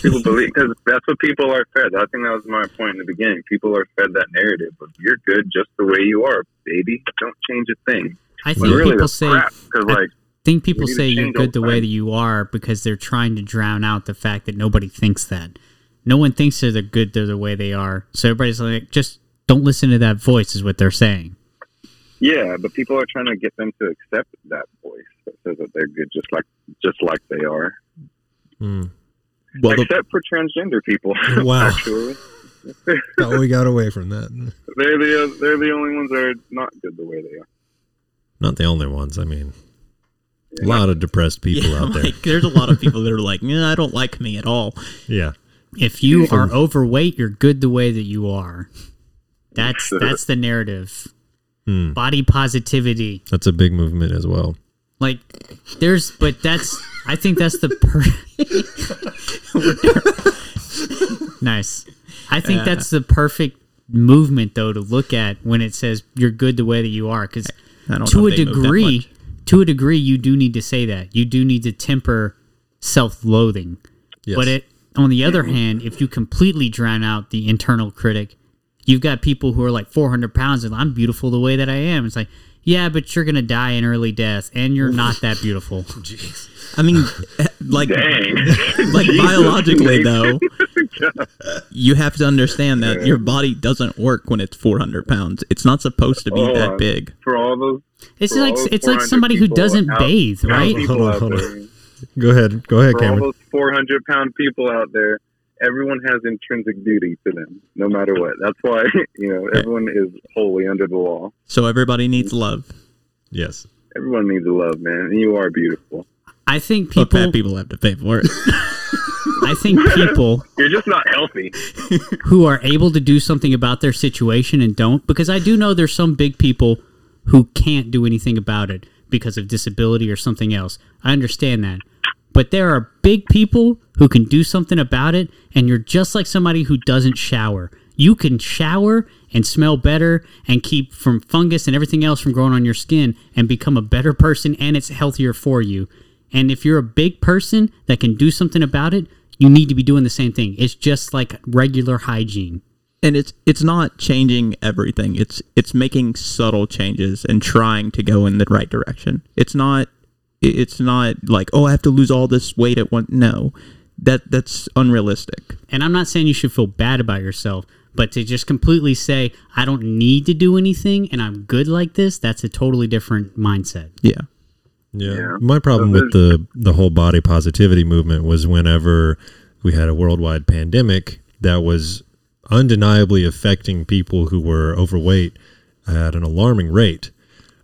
People believe, because that's what people are fed. I think that was my point in the beginning. People are fed that narrative of you're good just the way you are, baby. Don't change a thing. I think people say you're good the way that you are because they're trying to drown out the fact that nobody thinks that. No one thinks they're good the way they are. So everybody's like, just don't listen to that voice is what they're saying. Yeah, but people are trying to get them to accept that voice that says that they're good just like they are. Mm. Well, except for transgender people. Wow. Actually. Thought we got away from that. They're the only ones that are not good the way they are. Not the only ones. I mean, a lot of depressed people out there. Like, there's a lot of people that are like, I don't like me at all. Yeah. If you are overweight, you're good the way that you are. That's the narrative. Mm. Body positivity. That's a big movement as well. Like, there's, but that's, I think that's the, nice. I think that's the perfect movement, though, to look at when it says you're good the way that you are. Because to a degree, you do need to say that. You do need to temper self-loathing. Yes. But on the other hand, if you completely drown out the internal critic, you've got people who are like 400 pounds and I'm beautiful the way that I am. It's like, yeah, but you're going to die an early death, and you're not that beautiful. Jeez. I mean, like, biologically, though, You have to understand that your body doesn't work when it's 400 pounds. It's not supposed to be that big. For all those, it's like somebody who doesn't bathe, right? Hold on. Go ahead, Cameron. All those 400-pound people out there, everyone has intrinsic beauty to them, no matter what. That's why everyone is wholly under the law. So everybody needs love. Yes. Everyone needs love, man, and you are beautiful. I think people. But fat people have to pay for it. I think people. You're just not healthy. Who are able to do something about their situation and don't, because I do know there's some big people who can't do anything about it because of disability or something else. I understand that. But there are big people who can do something about it, and you're just like somebody who doesn't shower. You can shower and smell better and keep from fungus and everything else from growing on your skin and become a better person, and it's healthier for you. And if you're a big person that can do something about it, you need to be doing the same thing. It's just like regular hygiene. And it's not changing everything. It's making subtle changes and trying to go in the right direction. It's not like, oh, I have to lose all this weight at once. No, that's unrealistic. And I'm not saying you should feel bad about yourself, but to just completely say, I don't need to do anything and I'm good like this, that's a totally different mindset. Yeah. Yeah. My problem with the whole body positivity movement was whenever we had a worldwide pandemic that was undeniably affecting people who were overweight at an alarming rate.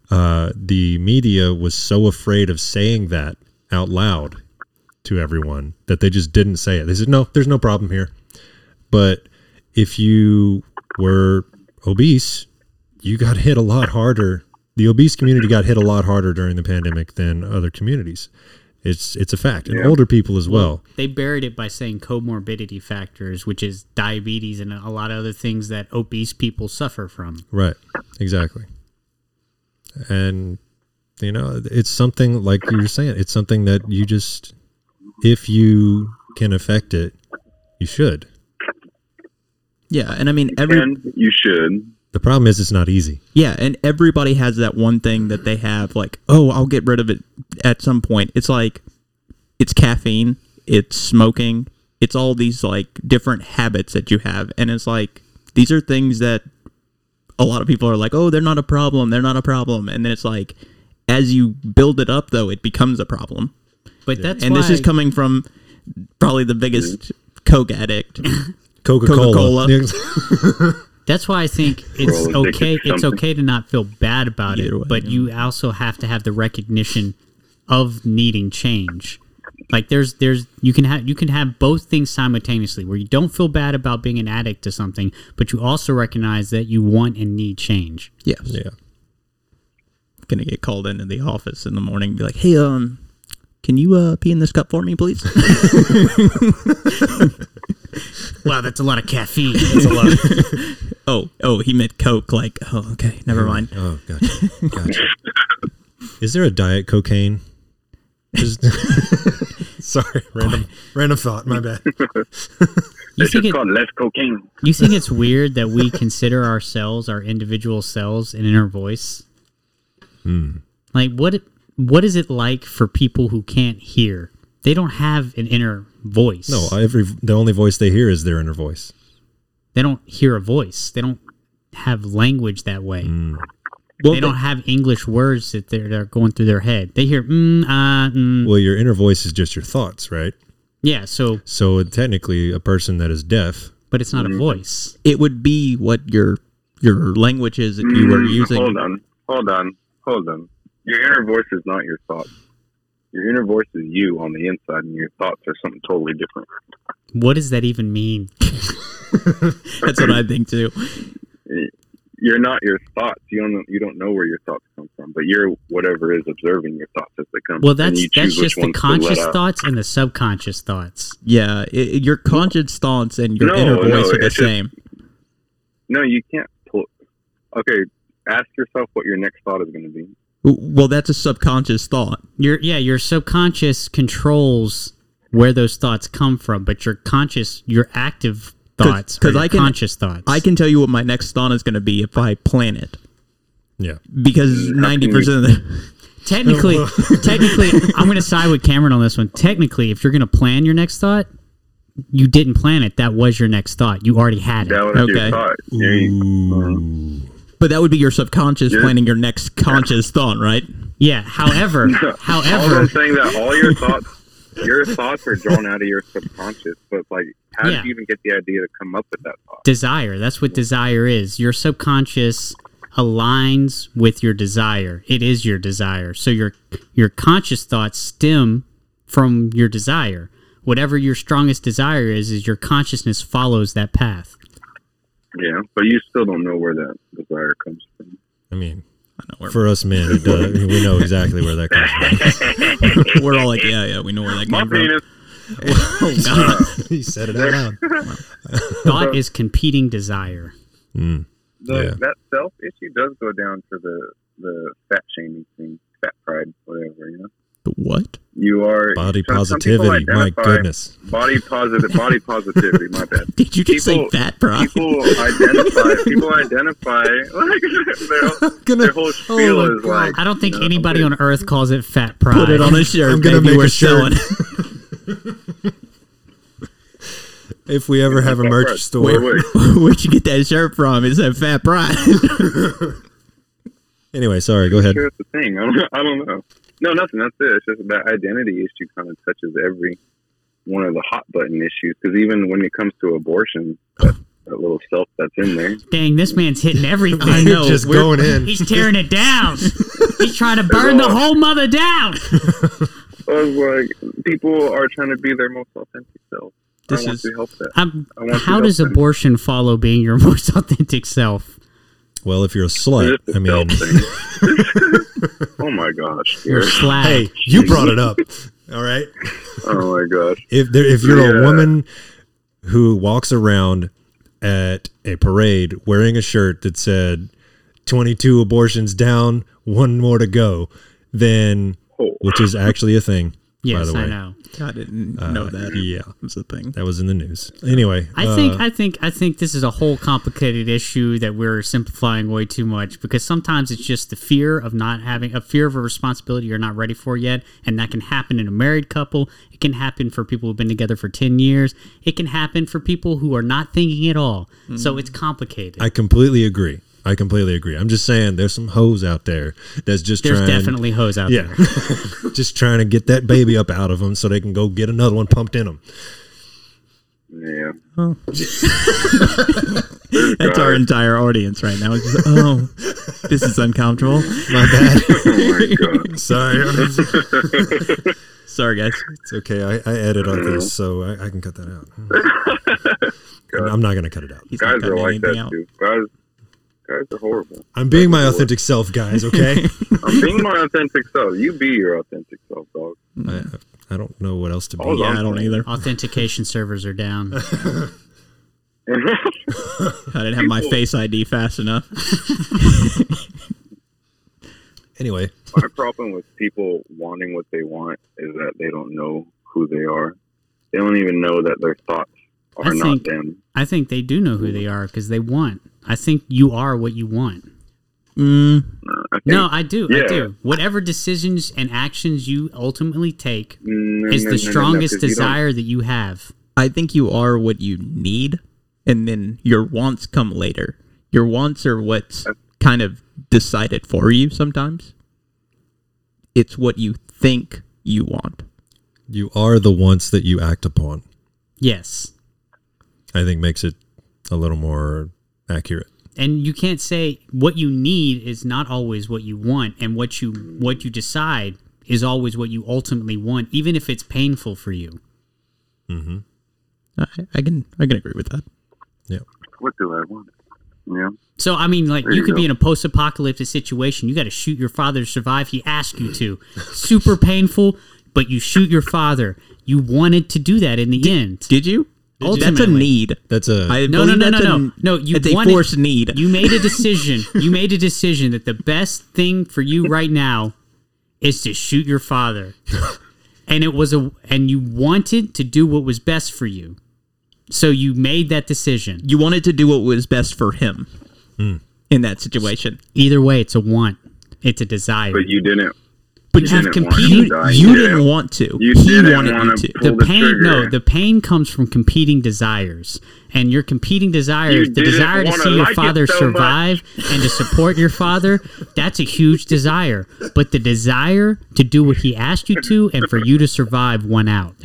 The media was so afraid of saying that out loud to everyone that they just didn't say it. They said, no, there's no problem here. But if you were obese, you got hit a lot harder. The obese community got hit a lot harder during the pandemic than other communities. It's a fact. And older people as well. They buried it by saying comorbidity factors, which is diabetes and a lot of other things that obese people suffer from. Right. Exactly. And, it's something like you were saying. It's something that you just, if you can affect it, you should. Yeah, and I mean, you should. The problem is it's not easy. Yeah, and everybody has that one thing that they have, like, oh, I'll get rid of it at some point. It's like, it's caffeine, it's smoking, it's all these, like, different habits that you have. And it's like, these are things that a lot of people are like, oh, they're not a problem. And then it's like, as you build it up, though, it becomes a problem. But that's why... And this is coming from probably the biggest Coke addict. Coca-Cola. That's why I think it's okay. It's okay to not feel bad about it, but you also have to have the recognition of needing change. Like there's you can have both things simultaneously, where you don't feel bad about being an addict to something, but you also recognize that you want and need change. Yes. Yeah. I'm gonna get called into the office in the morning and be like, hey, can you pee in this cup for me, please? Wow, that's a lot of caffeine. That's a lot. Oh, he meant Coke. Like, oh, okay, never mind. Oh, gotcha. Is there a diet cocaine? Sorry, random thought. My bad. It's just called less cocaine. You think it's weird that we consider ourselves, our individual selves, an inner voice? Hmm. Like, what is it like for people who can't hear? They don't have an inner voice. No, the only voice they hear is their inner voice. They don't hear a voice. They don't have language that way. Mm. Well, they don't have English words that they're going through their head. They hear, Well, your inner voice is just your thoughts, right? Yeah, So technically, a person that is deaf... But it's not a voice. It would be what your language is that you were using. Hold on. Your inner voice is not your thoughts. Your inner voice is you on the inside, and your thoughts are something totally different. What does that even mean? That's what I think too. You're not your thoughts. You don't know where your thoughts come from, but you're whatever is observing your thoughts as they come. Well, that's just the conscious thoughts and the subconscious thoughts. Yeah, your conscious thoughts and your inner voice are the same. No, you can't pull. Okay, ask yourself what your next thought is going to be. Well, that's a subconscious thought. Your subconscious controls where those thoughts come from, but your active thoughts are conscious thoughts. I can tell you what my next thought is going to be if I plan it. Yeah. Because 90% of the... Technically, I'm going to side with Cameron on this one. Technically, if you're going to plan your next thought, you didn't plan it. That was your next thought. You already had it. That was your thought. Yeah. But that would be your subconscious planning your next conscious thought, right? Yeah. However, I'm saying that all your thoughts are drawn out of your subconscious. But like, how did you even get the idea to come up with that thought? Desire. That's what desire is. Your subconscious aligns with your desire. It is your desire. So your conscious thoughts stem from your desire. Whatever your strongest desire is your consciousness follows that path. Yeah, but you still don't know where that desire comes from. I mean, for us men, we know exactly where that comes from. We're all like, yeah, we know where that comes from. My penis. He said it out loud. Thought is competing desire. Mm. That self issue does go down to the fat shaming thing, fat pride, whatever, you know. The what? You are body positivity. My goodness. Body positivity. My bad. Did you just say fat pride? People identify. Like, their whole spiel is like. I don't think anybody on earth calls it fat pride. Put it on a shirt. I'm going to make a shirt. If we ever have a merch store, where'd you get that shirt from? It's that fat pride. Anyway, sorry. Go ahead. Sure, that's the thing. I don't know. No, nothing. That's it. It's just that identity issue kind of touches every one of the hot button issues. Because even when it comes to abortion, that little self that's in there. Dang, this man's hitting everything. I know. Just going in. He's tearing it down. He's trying to burn the whole mother down. I was like, people are trying to be their most authentic self. How does abortion follow being your most authentic self? Well, if you're a slut, I mean. Oh my gosh! You're slut. Hey, you brought it up. All right. Oh my gosh! If you're a woman who walks around at a parade wearing a shirt that said 22 abortions down, one more to go, then which is actually a thing. Yes, by the way. I know. I didn't know that. Yeah, was a thing that was in the news. Anyway, I think this is a whole complicated issue that we're simplifying way too much, because sometimes it's just the fear of not having a fear of a responsibility you're not ready for yet, and that can happen in a married couple. It can happen for people who've been together for 10 years. It can happen for people who are not thinking at all. Mm-hmm. So it's complicated. I completely agree. I'm just saying there's some hoes out there that's just There's definitely hoes out there. Just trying to get that baby up out of them so they can go get another one pumped in them. Yeah. Oh. That's our entire audience right now. It's just, this is uncomfortable. My bad. Oh, my God. Sorry. Sorry, guys. It's okay. I edit on this, so I can cut that out. I'm not going to cut it out. Guys are like that, too. Guys are horrible. I'm being my authentic self, guys, okay? I'm being my authentic self. You be your authentic self, dog. I don't know what else to be. I don't either. Authentication servers are down. I didn't have my Face ID fast enough. Anyway. My problem with people wanting what they want is that they don't know who they are. They don't even know that their thoughts are not them. I think they do know who they are because they want. I think you are what you want. Mm. No, I do. Yeah. I do. Whatever decisions and actions you ultimately take is the strongest desire that you have. I think you are what you need, and then your wants come later. Your wants are what's kind of decided for you sometimes. It's what you think you want. You are the wants that you act upon. Yes. I think makes it a little more accurate. And you can't say what you need is not always what you want, and what you decide is always what you ultimately want, even if it's painful for you. Mm-hmm. I can agree with that. Yeah. What do I want? Yeah. So I mean, like you could be in a post-apocalyptic situation. You got to shoot your father to survive. He asked you to. Super painful, but you shoot your father. You wanted to do that in the end. Did you? That's a need. That's a no. Forced need. You made a decision. You made a decision that the best thing for you right now is to shoot your father, and it was and you wanted to do what was best for you, so you made that decision. You wanted to do what was best for him in that situation. Either way, it's a want. It's a desire. But you didn't. But you have competing. You didn't want to. You didn't want to. The pain. No, the pain comes from competing desires, and your competing desires. The desire to see your father survive and to support your father. That's a huge desire. But the desire to do what he asked you to, and for you to survive, won out.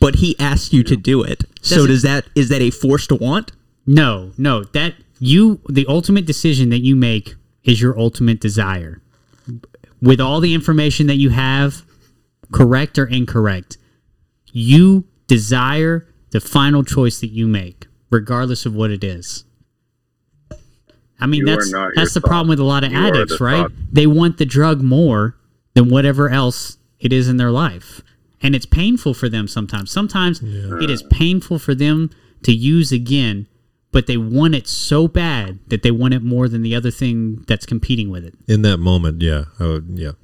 But he asked you to do it. So does that? Is that a forced want? No, no. That you. The ultimate decision that you make is your ultimate desire. With all the information that you have, correct or incorrect, you desire the final choice that you make, regardless of what it is. I mean, that's the problem with a lot of addicts, right? They want the drug more than whatever else it is in their life. And it's painful for them sometimes. Sometimes it is painful for them to use again, but they want it so bad that they want it more than the other thing that's competing with it. In that moment, yeah. In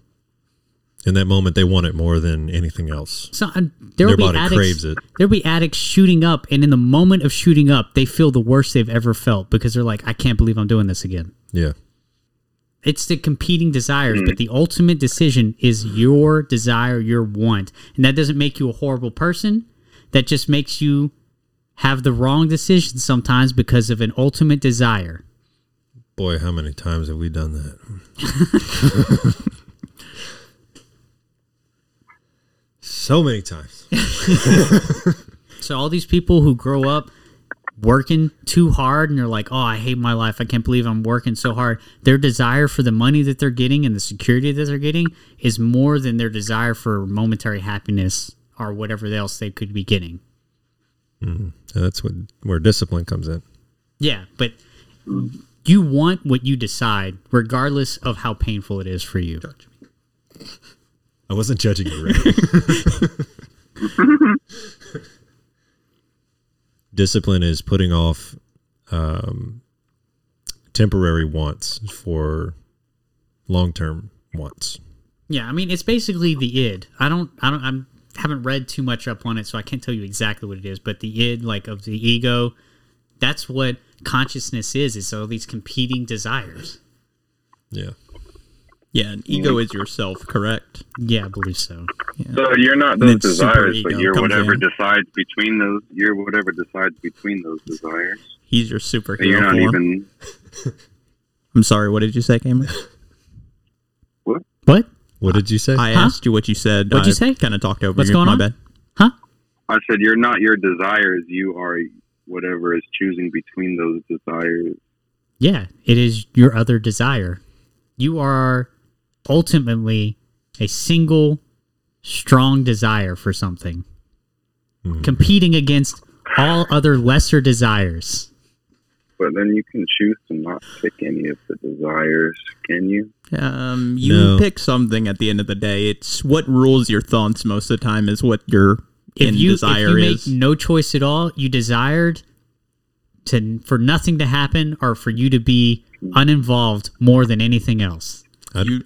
that moment, they want it more than anything else. So, their body craves it. There'll be addicts shooting up, and in the moment of shooting up, they feel the worst they've ever felt because they're like, I can't believe I'm doing this again. Yeah. It's the competing desires, but the ultimate decision is your desire, your want. And that doesn't make you a horrible person. That just makes you have the wrong decision sometimes because of an ultimate desire. Boy, how many times have we done that? So many times. So all these people who grow up working too hard and they're like, oh, I hate my life. I can't believe I'm working so hard. Their desire for the money that they're getting and the security that they're getting is more than their desire for momentary happiness or whatever else they could be getting. Mm-hmm. That's where discipline comes in. Yeah, but you want what you decide, regardless of how painful it is for you. I wasn't judging you, Ray. Discipline is putting off temporary wants for long-term wants. Yeah, I mean, it's basically the id. I haven't read too much up on it, so I can't tell you exactly what it is, but the id, like of the ego, that's what consciousness is all these competing desires. Yeah. Yeah, and ego is yourself, correct? Yeah, I believe so. Yeah. So you're not those desires, but you're whatever decides between those. You're whatever decides between those desires. He's your superhero. So you're not even. I'm sorry, what did you say, Cameron? What? What did you say? I asked you what you said. What'd you say? Kind of talked over. What's going on? My bad. Huh? I said you're not your desires. You are whatever is choosing between those desires. Yeah, it is your other desire. You are ultimately a single strong desire for something, competing against all other lesser desires. But then you can choose to not pick any of the desires, can you? No. Pick something at the end of the day. It's what rules your thoughts most of the time is what your desire is. If you make no choice at all, you desired for nothing to happen or for you to be uninvolved more than anything else.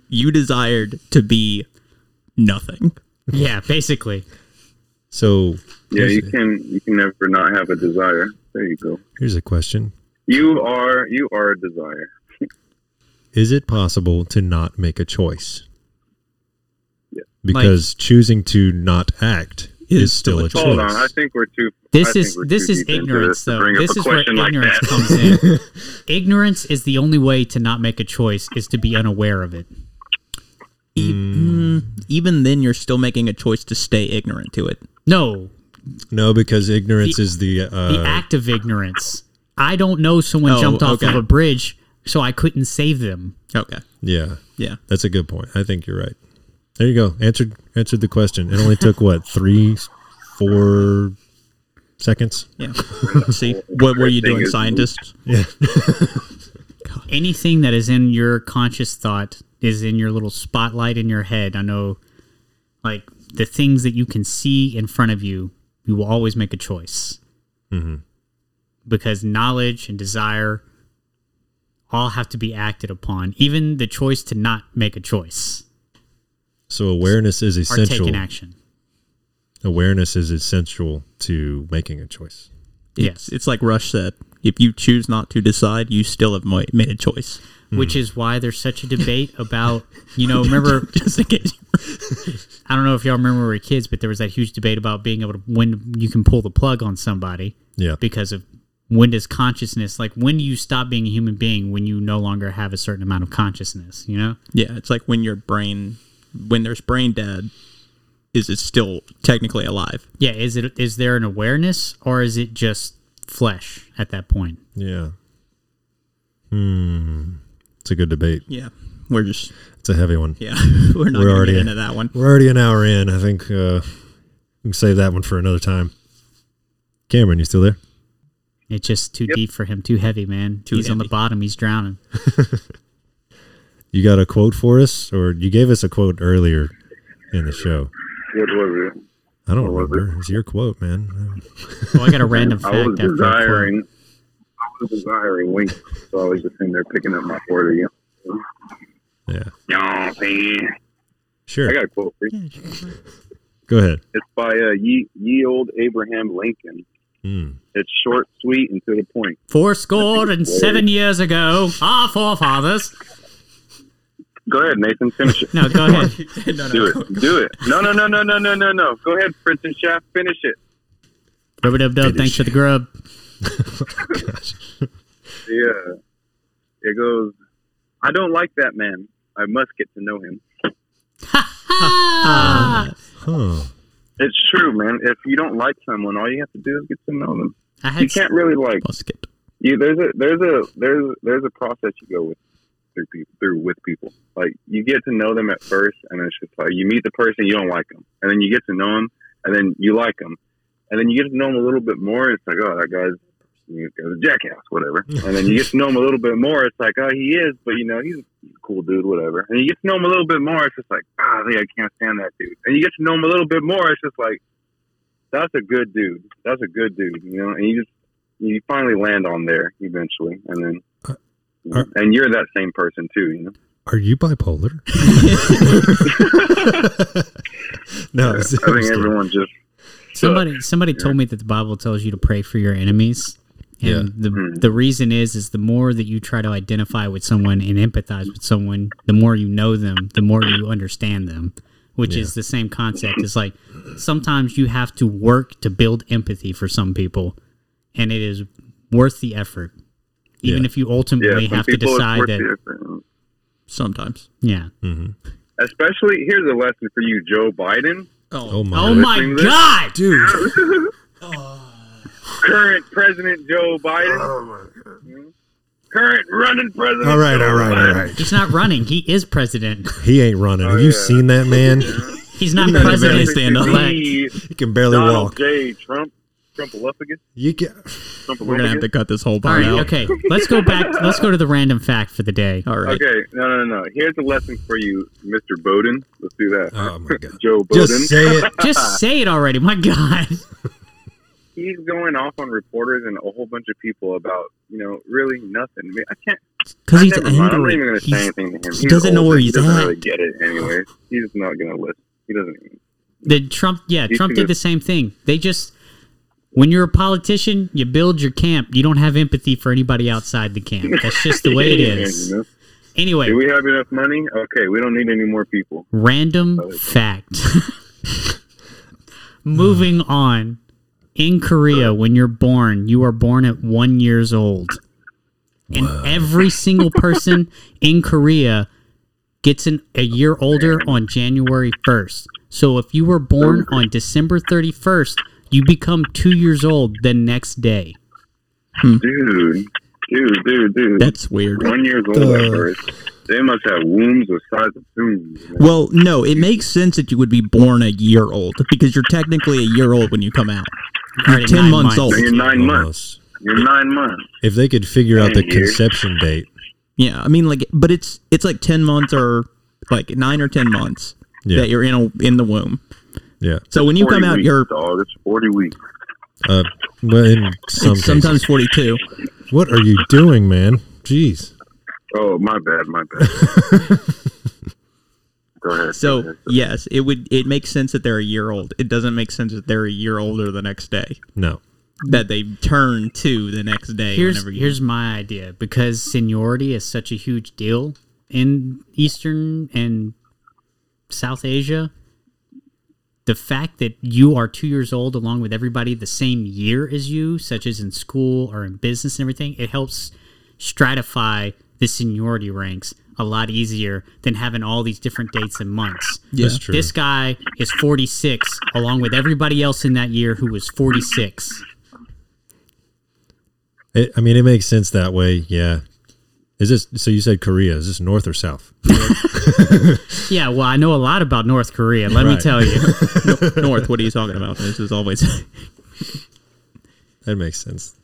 You desired to be nothing. Yeah, basically. So yeah, you can never not have a desire. There you go. Here's a question. You are a desire. Is it possible to not make a choice? Yeah. Because choosing to not act is still a choice. Hold on, I think we're too. This is ignorance, though. This is where ignorance comes in. Ignorance is the only way to not make a choice is to be unaware of it. Even then, you're still making a choice to stay ignorant to it. No, because ignorance is the act of ignorance. I don't know someone jumped off of a bridge, so I couldn't save them. Okay. Yeah. That's a good point. I think you're right. There you go. Answered the question. It only took, 3-4 seconds? Yeah. See, what were you doing, scientists? Yeah. Anything that is in your conscious thought is in your little spotlight in your head. I know, the things that you can see in front of you, you will always make a choice. Mm-hmm. Because knowledge and desire all have to be acted upon. Even the choice to not make a choice. So awareness is essential. Or taking action. Awareness is essential to making a choice. Yes. It's like Rush said. If you choose not to decide, you still have made a choice. which is why there's such a debate about, you know, remember, just in case. I don't know if y'all remember when we were kids, but there was that huge debate about being able to, when you can pull the plug on somebody because of when does consciousness, like when do you stop being a human being when you no longer have a certain amount of consciousness, you know? Yeah, it's like when your brain, when there's brain dead, is it still technically alive? Yeah, is there an awareness or is it just flesh at that point? Yeah. It's a good debate. Yeah. We're just... It's a heavy one. Yeah. We're not going to get into that one. We're already an hour in. I think we can save that one for another time. Cameron, you still there? It's just too deep for him. Too heavy, man. He's heavy. On the bottom. He's drowning. You got a quote for us? Or you gave us a quote earlier in the show. What was it? I don't remember. It's your quote, man. Oh, I got a random fact. I was desiring wings, so I was just in there picking up my order. Yeah. Yeah. Sure. I got a quote for you. Go ahead. It's by ye old Abraham Lincoln. It's short, sweet, and to the point. 407 years ago, our forefathers. Go ahead, Nathan. Finish it. No, go ahead. Do it. No. Go ahead, Fritschenshaft. Finish it. Rub-a-dub-dub. Thanks for the grub. Yeah. It goes, I don't like that man. I must get to know him. It's true, man. If you don't like someone, all you have to do is get to know them. You can't really like. Yeah, there's a process you go with. With people, like you get to know them at first, and it's just like you meet the person, you don't like them, and then you get to know them, and then you like them, and then you get to know them a little bit more. It's like, oh, that guy's a jackass, whatever. And then you get to know him a little bit more. It's like, oh, he is, but you know, he's a cool dude, whatever. And you get to know him a little bit more. It's just like, I can't stand that dude. And you get to know him a little bit more. It's just like, that's a good dude. That's a good dude, you know. And you finally land on there eventually, and then. And you're that same person too, you know. Are you bipolar? No, I think everyone just somebody told me that the Bible tells you to pray for your enemies, and the reason is the more that you try to identify with someone and empathize with someone, the more you know them, the more you understand them, which is the same concept. It's like sometimes you have to work to build empathy for some people, and it is worth the effort. Even if you ultimately have to decide that. Sometimes. Yeah. Mm-hmm. Especially, here's a lesson for you, Joe Biden. Oh my God, dude. Current President Joe Biden. Oh, my God. Current running president. All right. He's not running. He is president. He ain't running. Have you seen that, man? He's not president. He can barely walk. Donald J. Trump. Trumpalophagus? We're gonna have to cut this whole part out. Okay, let's go back. Let's go to the random fact for the day. All right. Okay. No. Here's a lesson for you, Mr. Bowden. Let's do that. Oh my God, Joe Bowden. Just say it. Just say it already. My God. He's going off on reporters and a whole bunch of people about really nothing. I can't. Because he's angry. I'm not even gonna say anything to him. He doesn't know where he's at. He doesn't really get it anyway. He's not gonna listen. He doesn't. Trump did the same thing. They just. When you're a politician, you build your camp. You don't have empathy for anybody outside the camp. That's just the way it is. Anyway. Do we have enough money? Okay, we don't need any more people. Random fact. Moving on. In Korea, when you're born, you are born at 1 year old. And every single person in Korea gets a year older on January 1st. So if you were born on December 31st, you become 2 years old the next day. Dude. That's weird. 1 year old at first. They must have wombs the size of tombs. Well, no, it makes sense that you would be born a year old because you're technically a year old when you come out. You're 10 months old. You're 9 months. You're 9 months. If they could figure out the conception date. Yeah, I mean, like, but it's like 10 months or like 9 or 10 months that you're in the womb. Yeah. So when you come out, you're... It's 40 weeks. Well, in some cases. Sometimes 42. What are you doing, man? Jeez. Oh, my bad. Go ahead. So, yes, it makes sense that they're a year old. It doesn't make sense that they're a year older the next day. No. that they turn to the next day. Here's my idea, because seniority is such a huge deal in Eastern and South Asia. The fact that you are 2 years old along with everybody the same year as you, such as in school or in business and everything, it helps stratify the seniority ranks a lot easier than having all these different dates and months. Yeah. That's true. This guy is 46 along with everybody else in that year who was 46. It makes sense that way, yeah. So you said Korea. Is this North or South? Yeah, well, I know a lot about North Korea. Let me tell you. North, what are you talking about? This is always... That makes sense.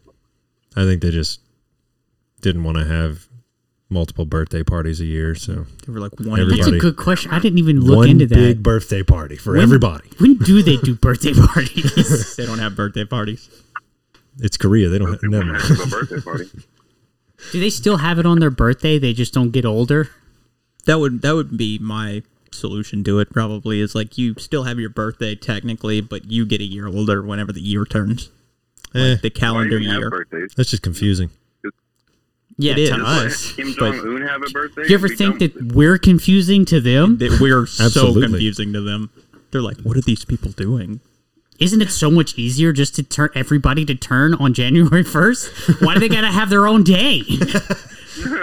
I think they just didn't want to have multiple birthday parties a year, so... They were like one. That's a good question. I didn't even look into that. One big birthday party for everybody. When do they do birthday parties? They don't have birthday parties. It's Korea. They don't have... Never mind. Have a birthday party. Do they still have it on their birthday? They just don't get older? That would be my solution to it, probably, is like you still have your birthday technically, but you get a year older whenever the year turns. Like the calendar year. That's just confusing. Yeah, it is. To us. Kim Jong-un have a birthday? Do you ever think that we're confusing to them? That we're so confusing to them. They're like, what are these people doing? Isn't it so much easier just to turn everybody to turn on January 1st? Why do they got to have their own day?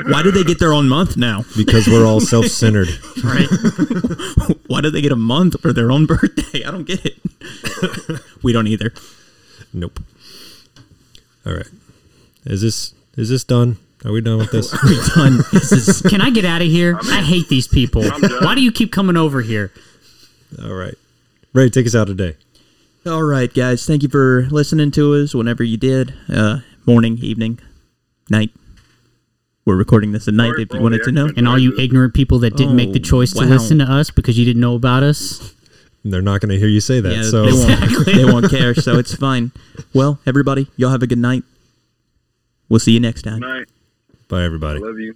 Why do they get their own month now? Because we're all self-centered. Right. Why do they get a month for their own birthday? I don't get it. We don't either. Nope. All right. Is this done? Are we done with this? Are we done? Can I get out of here? I hate these people. Why do you keep coming over here? All right. Ray, take us out today. All right, guys. Thank you for listening to us whenever you did. Morning, evening, night. We're recording this at night if you wanted to know. And all you ignorant people that didn't make the choice to listen to us because you didn't know about us. They're not going to hear you say that. Yeah, so they won't care, so it's fine. Well, everybody, y'all have a good night. We'll see you next time. Night. Bye, everybody. I love you.